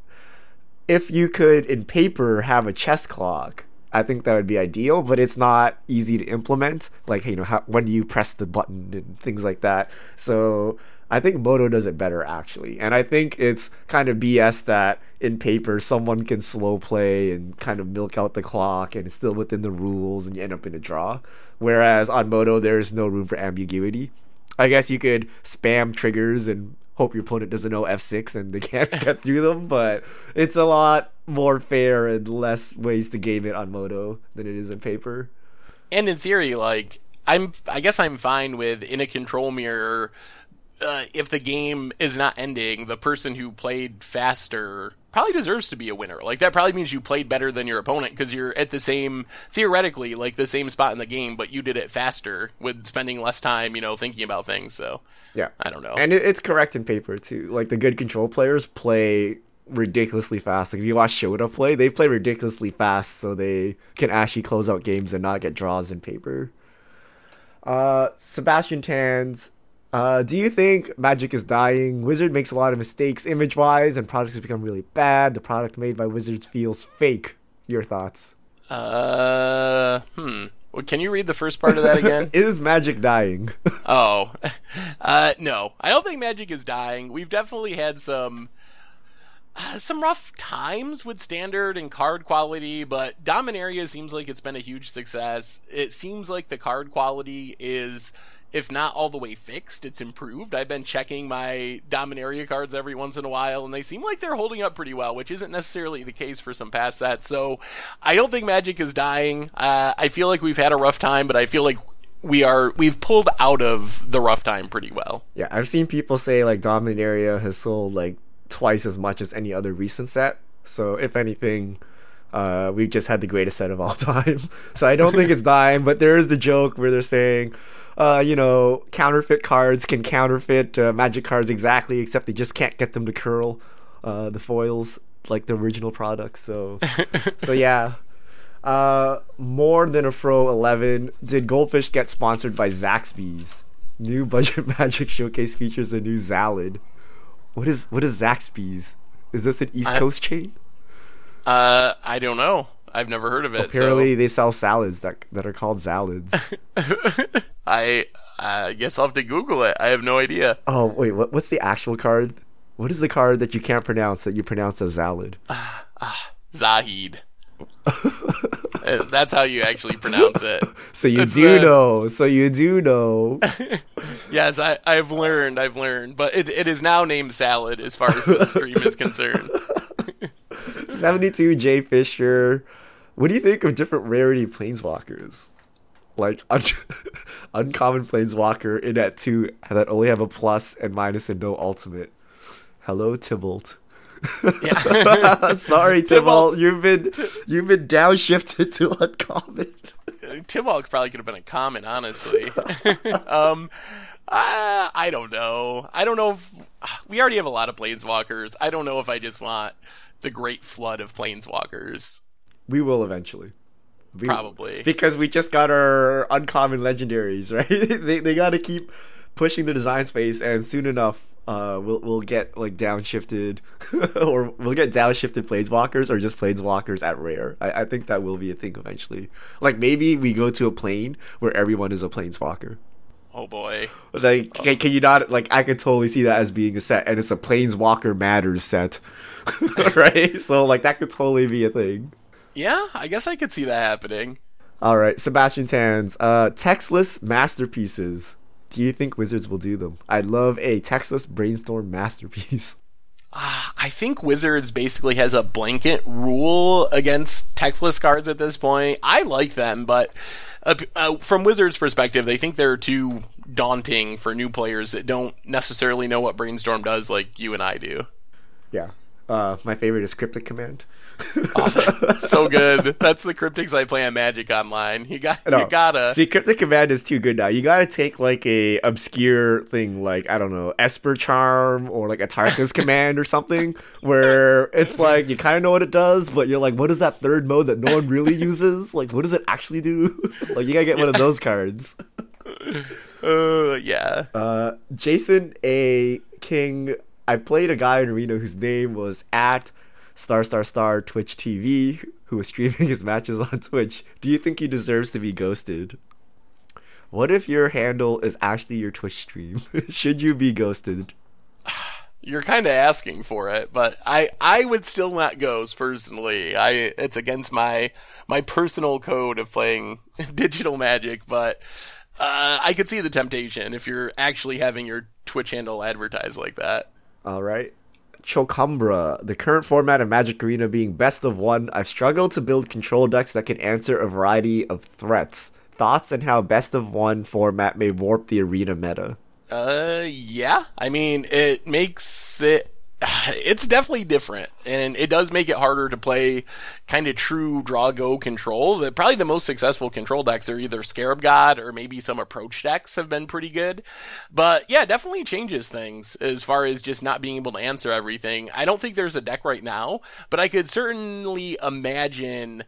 if you could, in paper, have a chess clock... I think that would be ideal, but it's not easy to implement. Like, you know, when do you press the button and things like that. So I think Moto does it better, actually. And I think it's kind of BS that in paper someone can slow play and kind of milk out the clock and it's still within the rules and you end up in a draw. Whereas on Moto, there is no room for ambiguity. I guess you could spam triggers and hope your opponent doesn't know F6 and they can't get through them, but it's a lot more fair and less ways to game it on Moto than it is on paper. And in theory, like, I guess I'm fine with, in a control mirror, if the game is not ending, the person who played faster probably deserves to be a winner. Like, that probably means you played better than your opponent because you're at the same, theoretically, like, the same spot in the game, but you did it faster with spending less time, you know, thinking about things. So, yeah, I don't know. And it's correct in paper, too. Like, the good control players play ridiculously fast. Like, if you watch Shota play, they play ridiculously fast so they can actually close out games and not get draws in paper. Sebastian Tans, do you think Magic is dying? Wizard makes a lot of mistakes image-wise, and products have become really bad. The product made by Wizards feels fake. Your thoughts? Well, can you read the first part of that again? Is Magic dying? No. I don't think Magic is dying. We've definitely had some rough times with standard and card quality, but Dominaria seems like it's been a huge success. It seems like the card quality is, if not all the way fixed, it's improved. I've been checking my Dominaria cards every once in a while, and they seem like they're holding up pretty well, which isn't necessarily the case for some past sets. So I don't think Magic is dying. I feel like we've had a rough time, but I feel like we've pulled out of the rough time pretty well. Yeah, I've seen people say, like, Dominaria has sold, like, twice as much as any other recent set. So if anything, we've just had the greatest set of all time. So I don't think it's dying, but there is the joke where they're saying, counterfeit cards can counterfeit Magic cards exactly, except they just can't get them to curl the foils like the original products. So yeah. More than a Fro 11. Did Goldfish get sponsored by Zaxby's? New budget Magic showcase features a new salad. What is Zaxby's? Is this an East Coast chain? I don't know. I've never heard of it. Apparently, they sell salads that are called salads. I guess I'll have to Google it. I have no idea. Oh, wait. What's the actual card? What is the card that you can't pronounce that you pronounce as salad? Zahid. That's how you actually pronounce it. So you do know. Yes, I've learned. But it is now named salad as far as the stream is concerned. 72 Jay Fisher. What do you think of different rarity planeswalkers? Like uncommon planeswalker in at 2 that only have a plus and minus and no ultimate. Hello, Tybalt. Yeah. Sorry, Tybalt. You've been downshifted to uncommon. Tybalt probably could have been a common, honestly. I don't know. I don't know if we already have a lot of planeswalkers. I don't know if I just want the great flood of planeswalkers. We will eventually. Probably. Because we just got our uncommon legendaries, right? They got to keep pushing the design space, and soon enough we'll get like downshifted or we'll get downshifted planeswalkers or just planeswalkers at rare. I think that will be a thing eventually. Like, maybe we go to a plane where everyone is a planeswalker. Oh boy. Like, can you not, like, I could totally see that as being a set, and it's a Planeswalker Matters set. Right? So, like, that could totally be a thing. Yeah, I guess I could see that happening. Alright, Sebastian Tans. Textless masterpieces. Do you think Wizards will do them? I'd love a textless brainstorm masterpiece. I think Wizards basically has a blanket rule against textless cards at this point. I like them, but from Wizards' perspective, they think they're too daunting for new players that don't necessarily know what brainstorm does, like you and I do. Yeah. My favorite is Cryptic Command. Oh, that's so good. That's the cryptics I play on Magic Online. You gotta see, Cryptic Command is too good now. You gotta take like a obscure thing, like, I don't know, Esper Charm or like a Tarka's Command or something, where it's like you kind of know what it does, but you're like, what is that third mode that no one really uses? Like, what does it actually do? Like, you gotta get one of those cards. Yeah. Jason A. King. I played a guy in Arena whose name was @ Twitch TV, who was streaming his matches on Twitch. Do you think he deserves to be ghosted? What if your handle is actually your Twitch stream? Should you be ghosted? You're kind of asking for it, but I would still not ghost personally. It's against my personal code of playing digital Magic, but I could see the temptation if you're actually having your Twitch handle advertised like that. All right. Chocumbra, the current format of Magic Arena being best of one, I've struggled to build control decks that can answer a variety of threats. Thoughts on how best of one format may warp the arena meta? Yeah. I mean, it makes it... It's definitely different, and it does make it harder to play kind of true draw-go control. Probably the most successful control decks are either Scarab God or maybe some approach decks have been pretty good. But yeah, definitely changes things as far as just not being able to answer everything. I don't think there's a deck right now, but I could certainly imagine...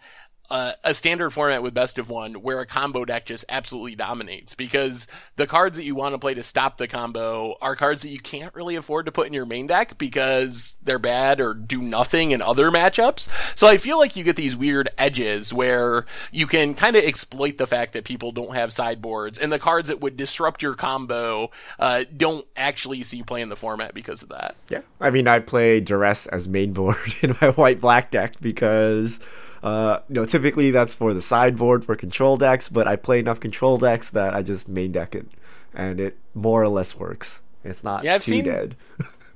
a standard format with best of one where a combo deck just absolutely dominates, because the cards that you want to play to stop the combo are cards that you can't really afford to put in your main deck because they're bad or do nothing in other matchups. So I feel like you get these weird edges where you can kind of exploit the fact that people don't have sideboards, and the cards that would disrupt your combo don't actually see play in the format because of that. Yeah. I mean, I play Duress as main board in my white-black deck because... typically that's for the sideboard for control decks, but I play enough control decks that I just main deck it, and it more or less works. It's not dead.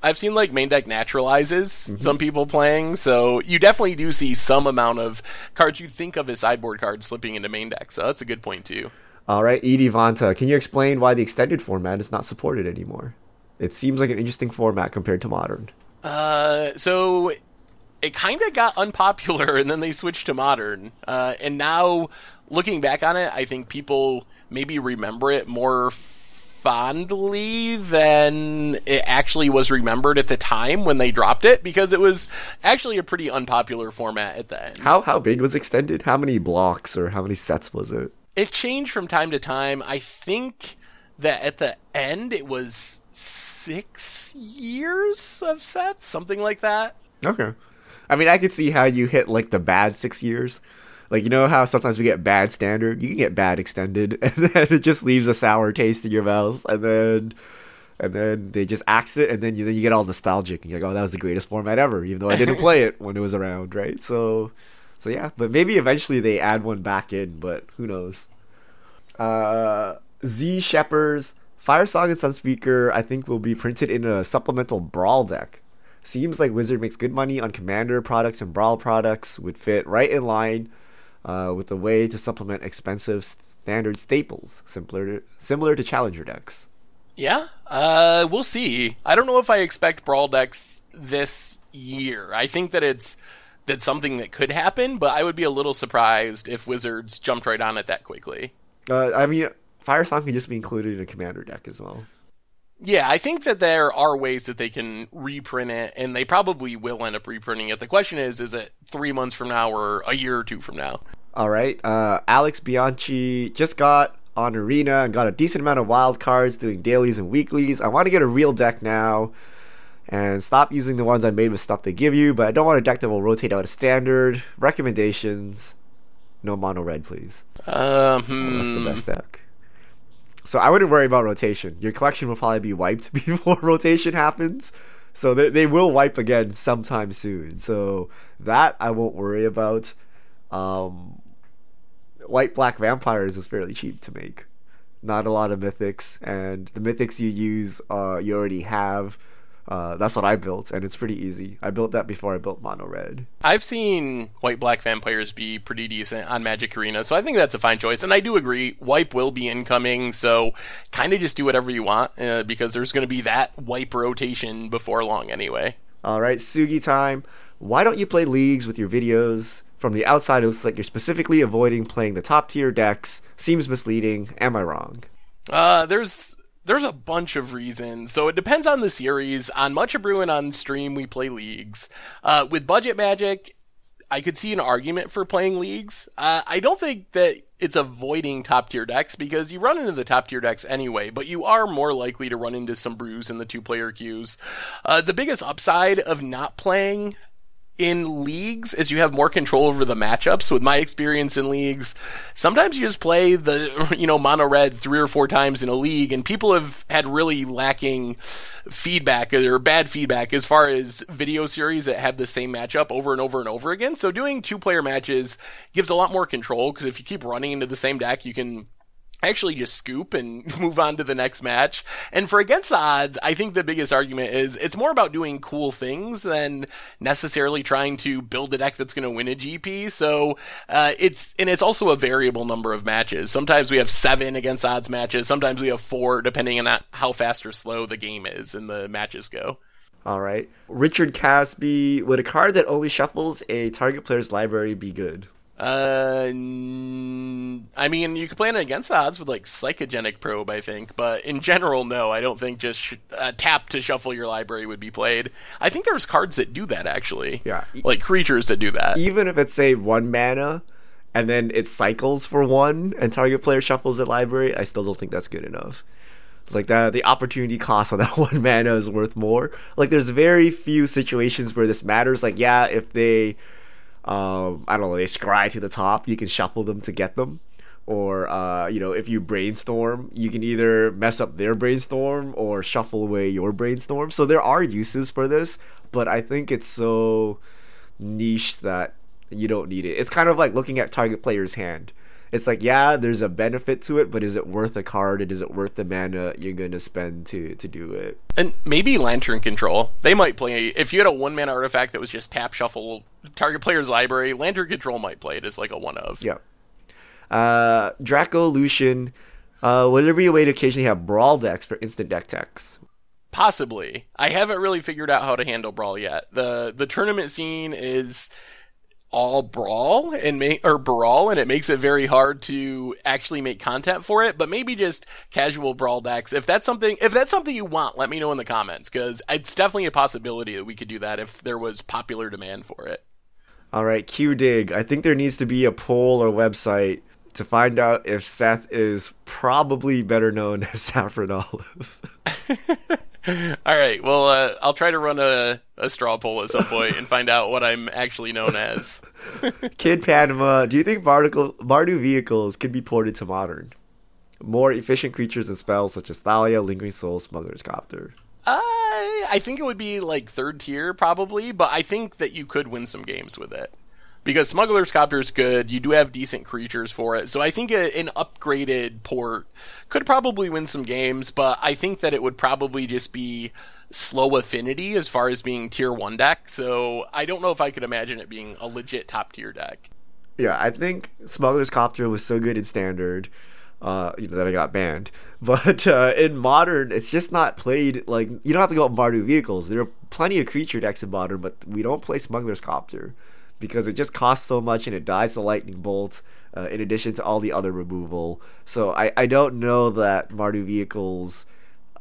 I've seen like main deck naturalizes, some people playing, so you definitely do see some amount of cards you think of as sideboard cards slipping into main deck, so that's a good point too. All right, Edie Vanta, can you explain why the extended format is not supported anymore? It seems like an interesting format compared to Modern. It kind of got unpopular, and then they switched to Modern. And now, looking back on it, I think people maybe remember it more fondly than it actually was remembered at the time when they dropped it, because it was actually a pretty unpopular format at the end. How big was Extended? How many blocks or how many sets was it? It changed from time to time. I think that at the end it was 6 years of sets, something like that. Okay. I mean, I could see how you hit, like, the bad 6 years. Like, you know how sometimes we get bad standard? You can get bad extended, and then it just leaves a sour taste in your mouth, and then they just axe it, and then you get all nostalgic, and you're like, oh, that was the greatest format ever, even though I didn't play it when it was around, right? So yeah, but maybe eventually they add one back in, but who knows. Z Shepherds, Fire Song and Sunspeaker, I think, will be printed in a supplemental Brawl deck. Seems like Wizard makes good money on Commander products and Brawl products, would fit right in line with a way to supplement expensive standard staples, similar to Challenger decks. Yeah, we'll see. I don't know if I expect Brawl decks this year. I think that that's something that could happen, but I would be a little surprised if Wizards jumped right on it that quickly. I mean, Firesong can just be included in a Commander deck as well. Yeah, I think that there are ways that they can reprint it, and they probably will end up reprinting it. The question is it 3 months from now or a year or two from now? All right. Alex Bianchi just got on Arena and got a decent amount of wild cards doing dailies and weeklies. I want to get a real deck now and stop using the ones I made with stuff they give you, but I don't want a deck that will rotate out of standard. Recommendations, no mono red, please. That's the best deck. So I wouldn't worry about rotation. Your collection will probably be wiped before rotation happens. So they will wipe again sometime soon. So that I won't worry about. White-black vampires was fairly cheap to make. Not a lot of mythics. And the mythics you use, you already have. That's what I built, and it's pretty easy. I built that before I built Mono Red. I've seen white-black vampires be pretty decent on Magic Arena, so I think that's a fine choice. And I do agree, wipe will be incoming, so kind of just do whatever you want, because there's going to be that wipe rotation before long anyway. All right, Sugi time. Why don't you play leagues with your videos? From the outside, it looks like you're specifically avoiding playing the top-tier decks. Seems misleading. Am I wrong? There's a bunch of reasons. So it depends on the series. On Much of Bruin on stream, we play leagues. With Budget Magic, I could see an argument for playing leagues. I don't think that it's avoiding top-tier decks, because you run into the top-tier decks anyway, but you are more likely to run into some brews in the two-player queues. The biggest upside of not playing in leagues is you have more control over the matchups. With my experience in leagues, sometimes you just play the, mono red 3 or 4 times in a league, and people have had really lacking feedback or bad feedback as far as video series that have the same matchup over and over and over again. So doing 2-player matches gives a lot more control, because if you keep running into the same deck, you can actually just scoop and move on to the next match. And for Against the Odds, I think the biggest argument is it's more about doing cool things than necessarily trying to build a deck that's going to win a GP. So it's also a variable number of matches. Sometimes we have 7 Against Odds matches. Sometimes we have 4, depending on how fast or slow the game is and the matches go. All right. Richard Casby, would a card that only shuffles a target player's library be good? I mean, you could play it Against Odds with, like, Psychogenic Probe, I think. But in general, no, I don't think just tap to shuffle your library would be played. I think there's cards that do that, actually. Yeah. Like, creatures that do that. Even if it's, say, 1 mana, and then it cycles for 1, and target player shuffles a library, I still don't think that's good enough. Like, the opportunity cost on that 1 mana is worth more. Like, there's very few situations where this matters. Like, yeah, if they... I don't know, they scry to the top, you can shuffle them to get them. Or, if you brainstorm, you can either mess up their brainstorm or shuffle away your brainstorm. So there are uses for this, but I think it's so niche that you don't need it. It's kind of like looking at target player's hand. It's like, yeah, there's a benefit to it, but is it worth a card and is it worth the mana you're going to spend to do it? And maybe Lantern Control. They might play, if you had a 1-mana artifact that was just tap shuffle target player's library, Lantern Control might play it as like a 1-of. Yeah. Draco Lucian, would there be a way to occasionally have Brawl decks for instant deck techs? Possibly. I haven't really figured out how to handle Brawl yet. The tournament scene is... all brawl and it makes it very hard to actually make content for it, but maybe just casual Brawl decks. If that's something you want, let me know in the comments, because it's definitely a possibility that we could do that if there was popular demand for it. All right, QDig, I think there needs to be a poll or website to find out if Seth is probably better known as Saffron Olive. All right, well, I'll try to run a straw poll at some point and find out what I'm actually known as. Kid Panama, do you think Bardu vehicles could be ported to modern? More efficient creatures and spells such as Thalia, Lingering Soul, Smuggler's Copter. I think it would be like 3rd tier probably, but I think that you could win some games with it. Because Smuggler's Copter is good, you do have decent creatures for it, so I think an upgraded port could probably win some games, but I think that it would probably just be slow affinity as far as being tier 1 deck, so I don't know if I could imagine it being a legit top tier deck. Yeah, I think Smuggler's Copter was so good in Standard that I got banned, but in Modern, it's just not played. Like, you don't have to go up Bardu vehicles. There are plenty of creature decks in Modern, but we don't play Smuggler's Copter, because it just costs so much and it dies the lightning bolt in addition to all the other removal. So I don't know that Bardu vehicles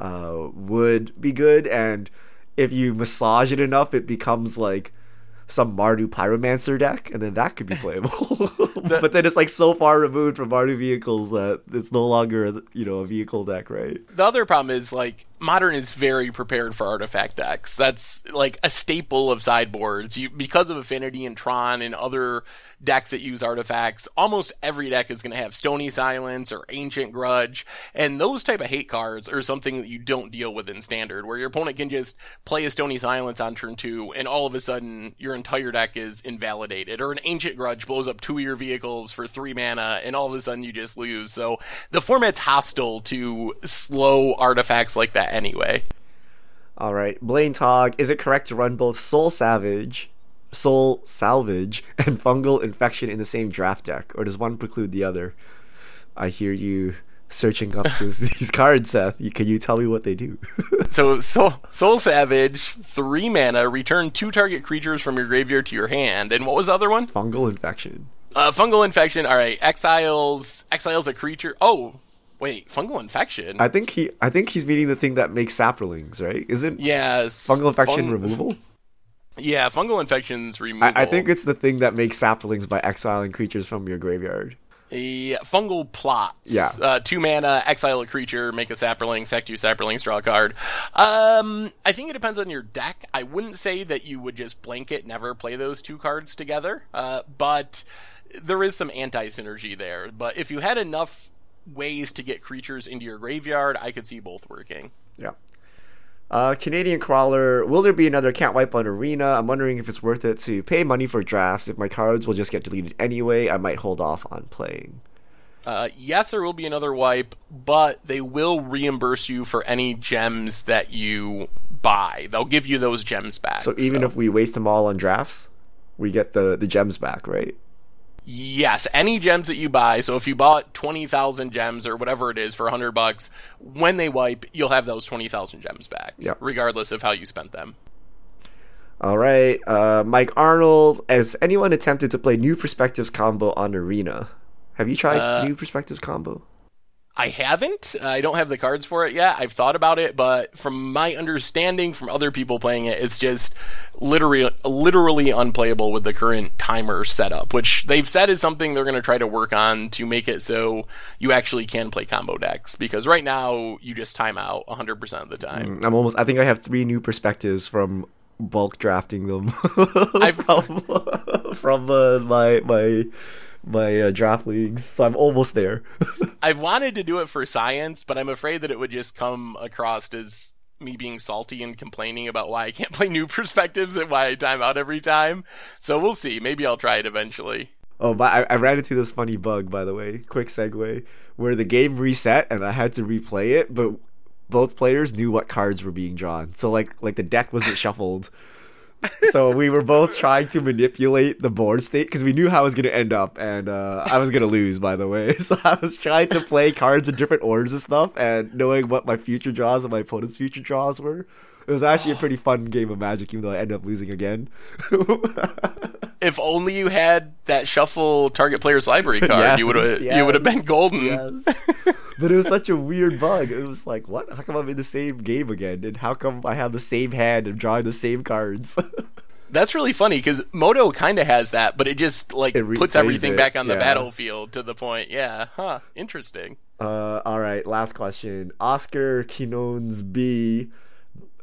would be good, and if you massage it enough, it becomes like some Bardu Pyromancer deck, and then that could be playable. But then it's like so far removed from Bardu vehicles that it's no longer, a vehicle deck, right? The other problem is, like, Modern is very prepared for artifact decks. That's like a staple of sideboards. Because of Affinity and Tron and other decks that use artifacts, almost every deck is going to have Stony Silence or Ancient Grudge, and those type of hate cards are something that you don't deal with in Standard, where your opponent can just play a Stony Silence on turn 2 and all of a sudden your entire deck is invalidated, or an Ancient Grudge blows up 2 of your vehicles for 3 mana and all of a sudden you just lose. So the format's hostile to slow artifacts like that anyway. All right, Blaine Tog, is it correct to run both Soul Salvage and Fungal Infection in the same draft deck, or does one preclude the other? I hear you searching up these cards, Seth. Can you tell me what they do? So Soul Savage, 3 mana, return 2 target creatures from your graveyard to your hand. And what was the other one? Fungal Infection. Fungal Infection. All right, exiles a creature. Oh, wait, Fungal Infection. I think he's meaning the thing that makes saplings, right? Isn't Fungal Infection removal? Yeah, Fungal Infection's removal. I think it's the thing that makes saplings by exiling creatures from your graveyard. Fungal Plots. Yeah. 2 mana, exile a creature, make a sapperling, sack 2 sapperlings, draw a card. I think it depends on your deck. I wouldn't say that you would just blanket never play those 2 cards together, but there is some anti-synergy there. But if you had enough ways to get creatures into your graveyard, I could see both working. Yeah. Canadian Crawler, will there be another Can't Wipe on Arena? I'm wondering if it's worth it to pay money for drafts. If my cards will just get deleted anyway, I might hold off on playing. Yes, there will be another wipe, but they will reimburse you for any gems that you buy. They'll give you those gems back. So even if we waste them all on drafts, we get the gems back, right? Yes, any gems that you buy. So if you bought 20,000 gems or whatever it is for $100, when they wipe, you'll have those 20,000 gems back, regardless of how you spent them. All right, Mike Arnold, has anyone attempted to play New Perspectives combo on Arena? Have you tried New Perspectives combo? I haven't. I don't have the cards for it yet. I've thought about it, but from my understanding from other people playing it, it's just literally unplayable with the current timer setup, which they've said is something they're going to try to work on to make it so you actually can play combo decks, because right now you just time out 100% of the time. I think I have 3 New Perspectives from bulk drafting them from my draft leagues, so I'm almost there. I've wanted to do it for science, but I'm afraid that it would just come across as me being salty and complaining about why I can't play New Perspectives and why I time out every time. So we'll see. Maybe I'll try it eventually. Oh, but I ran into this funny bug, by the way. Quick segue, where the game reset and I had to replay it, but both players knew what cards were being drawn. So like the deck wasn't shuffled. So we were both trying to manipulate the board state because we knew how it was going to end up, and I was going to lose, by the way. So I was trying to play cards in different orders and stuff, and knowing what my future draws and my opponent's future draws were. It was actually a pretty fun game of Magic, even though I ended up losing again. If only you had that shuffle target player's library card, you would have been golden. Yes. But it was such a weird bug. It was like, what? How come I'm in the same game again? And how come I have the same hand and drawing the same cards? That's really funny, because Moto kind of has that, but it just puts everything back on the battlefield to the point. Yeah. Huh. Interesting. All right. Last question. Oscar Quinones B.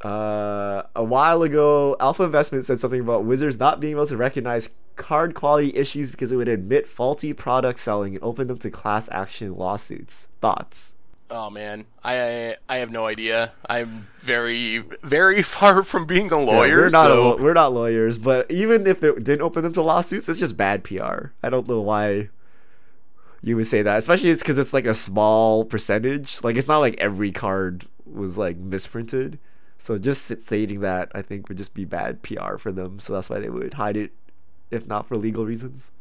A while ago, Alpha Investment said something about Wizards not being able to recognize card quality issues because it would admit faulty product selling and open them to class action lawsuits. Thoughts? Oh man, I have no idea. I'm very, very far from being a lawyer. We're not lawyers, but even if it didn't open them to lawsuits, it's just bad PR. I don't know why you would say that, especially because it's like a small percentage. Like, it's not like every card was like misprinted. So just stating that, I think, would just be bad PR for them. So that's why they would hide it, if not for legal reasons.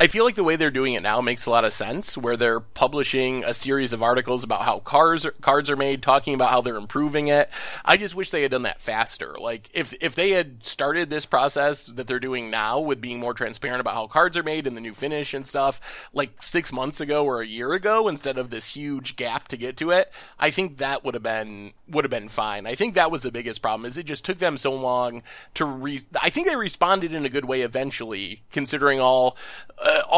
I feel like the way they're doing it now makes a lot of sense, where they're publishing a series of articles about how cards are made, talking about how they're improving it. I just wish they had done that faster. Like, if they had started this process that they're doing now with being more transparent about how cards are made and the new finish and stuff, like 6 months ago or a year ago, instead of this huge gap to get to it, I think that would have been fine. I think that was the biggest problem, is it just took them so long to I think they responded in a good way eventually, considering all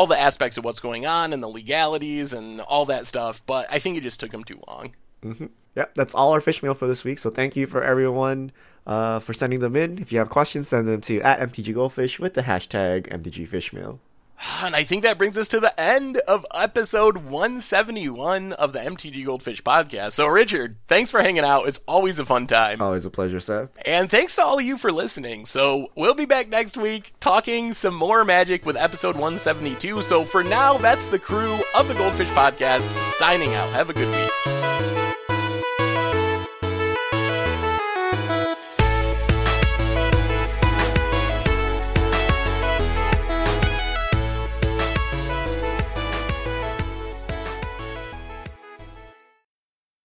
the aspects of what's going on and the legalities and all that stuff, but I think it just took them too long. Mm-hmm. Yep, that's all our fish mail for this week, so thank you for everyone for sending them in. If you have questions, send them to @MTGGoldfish with the hashtag #MTGFishmail. And I think that brings us to the end of episode 171 of the MTG Goldfish podcast. So, Richard, thanks for hanging out. It's always a fun time. Always a pleasure, Seth. And thanks to all of you for listening. So, we'll be back next week talking some more Magic with episode 172. So, for now, that's the crew of the Goldfish podcast signing out. Have a good week.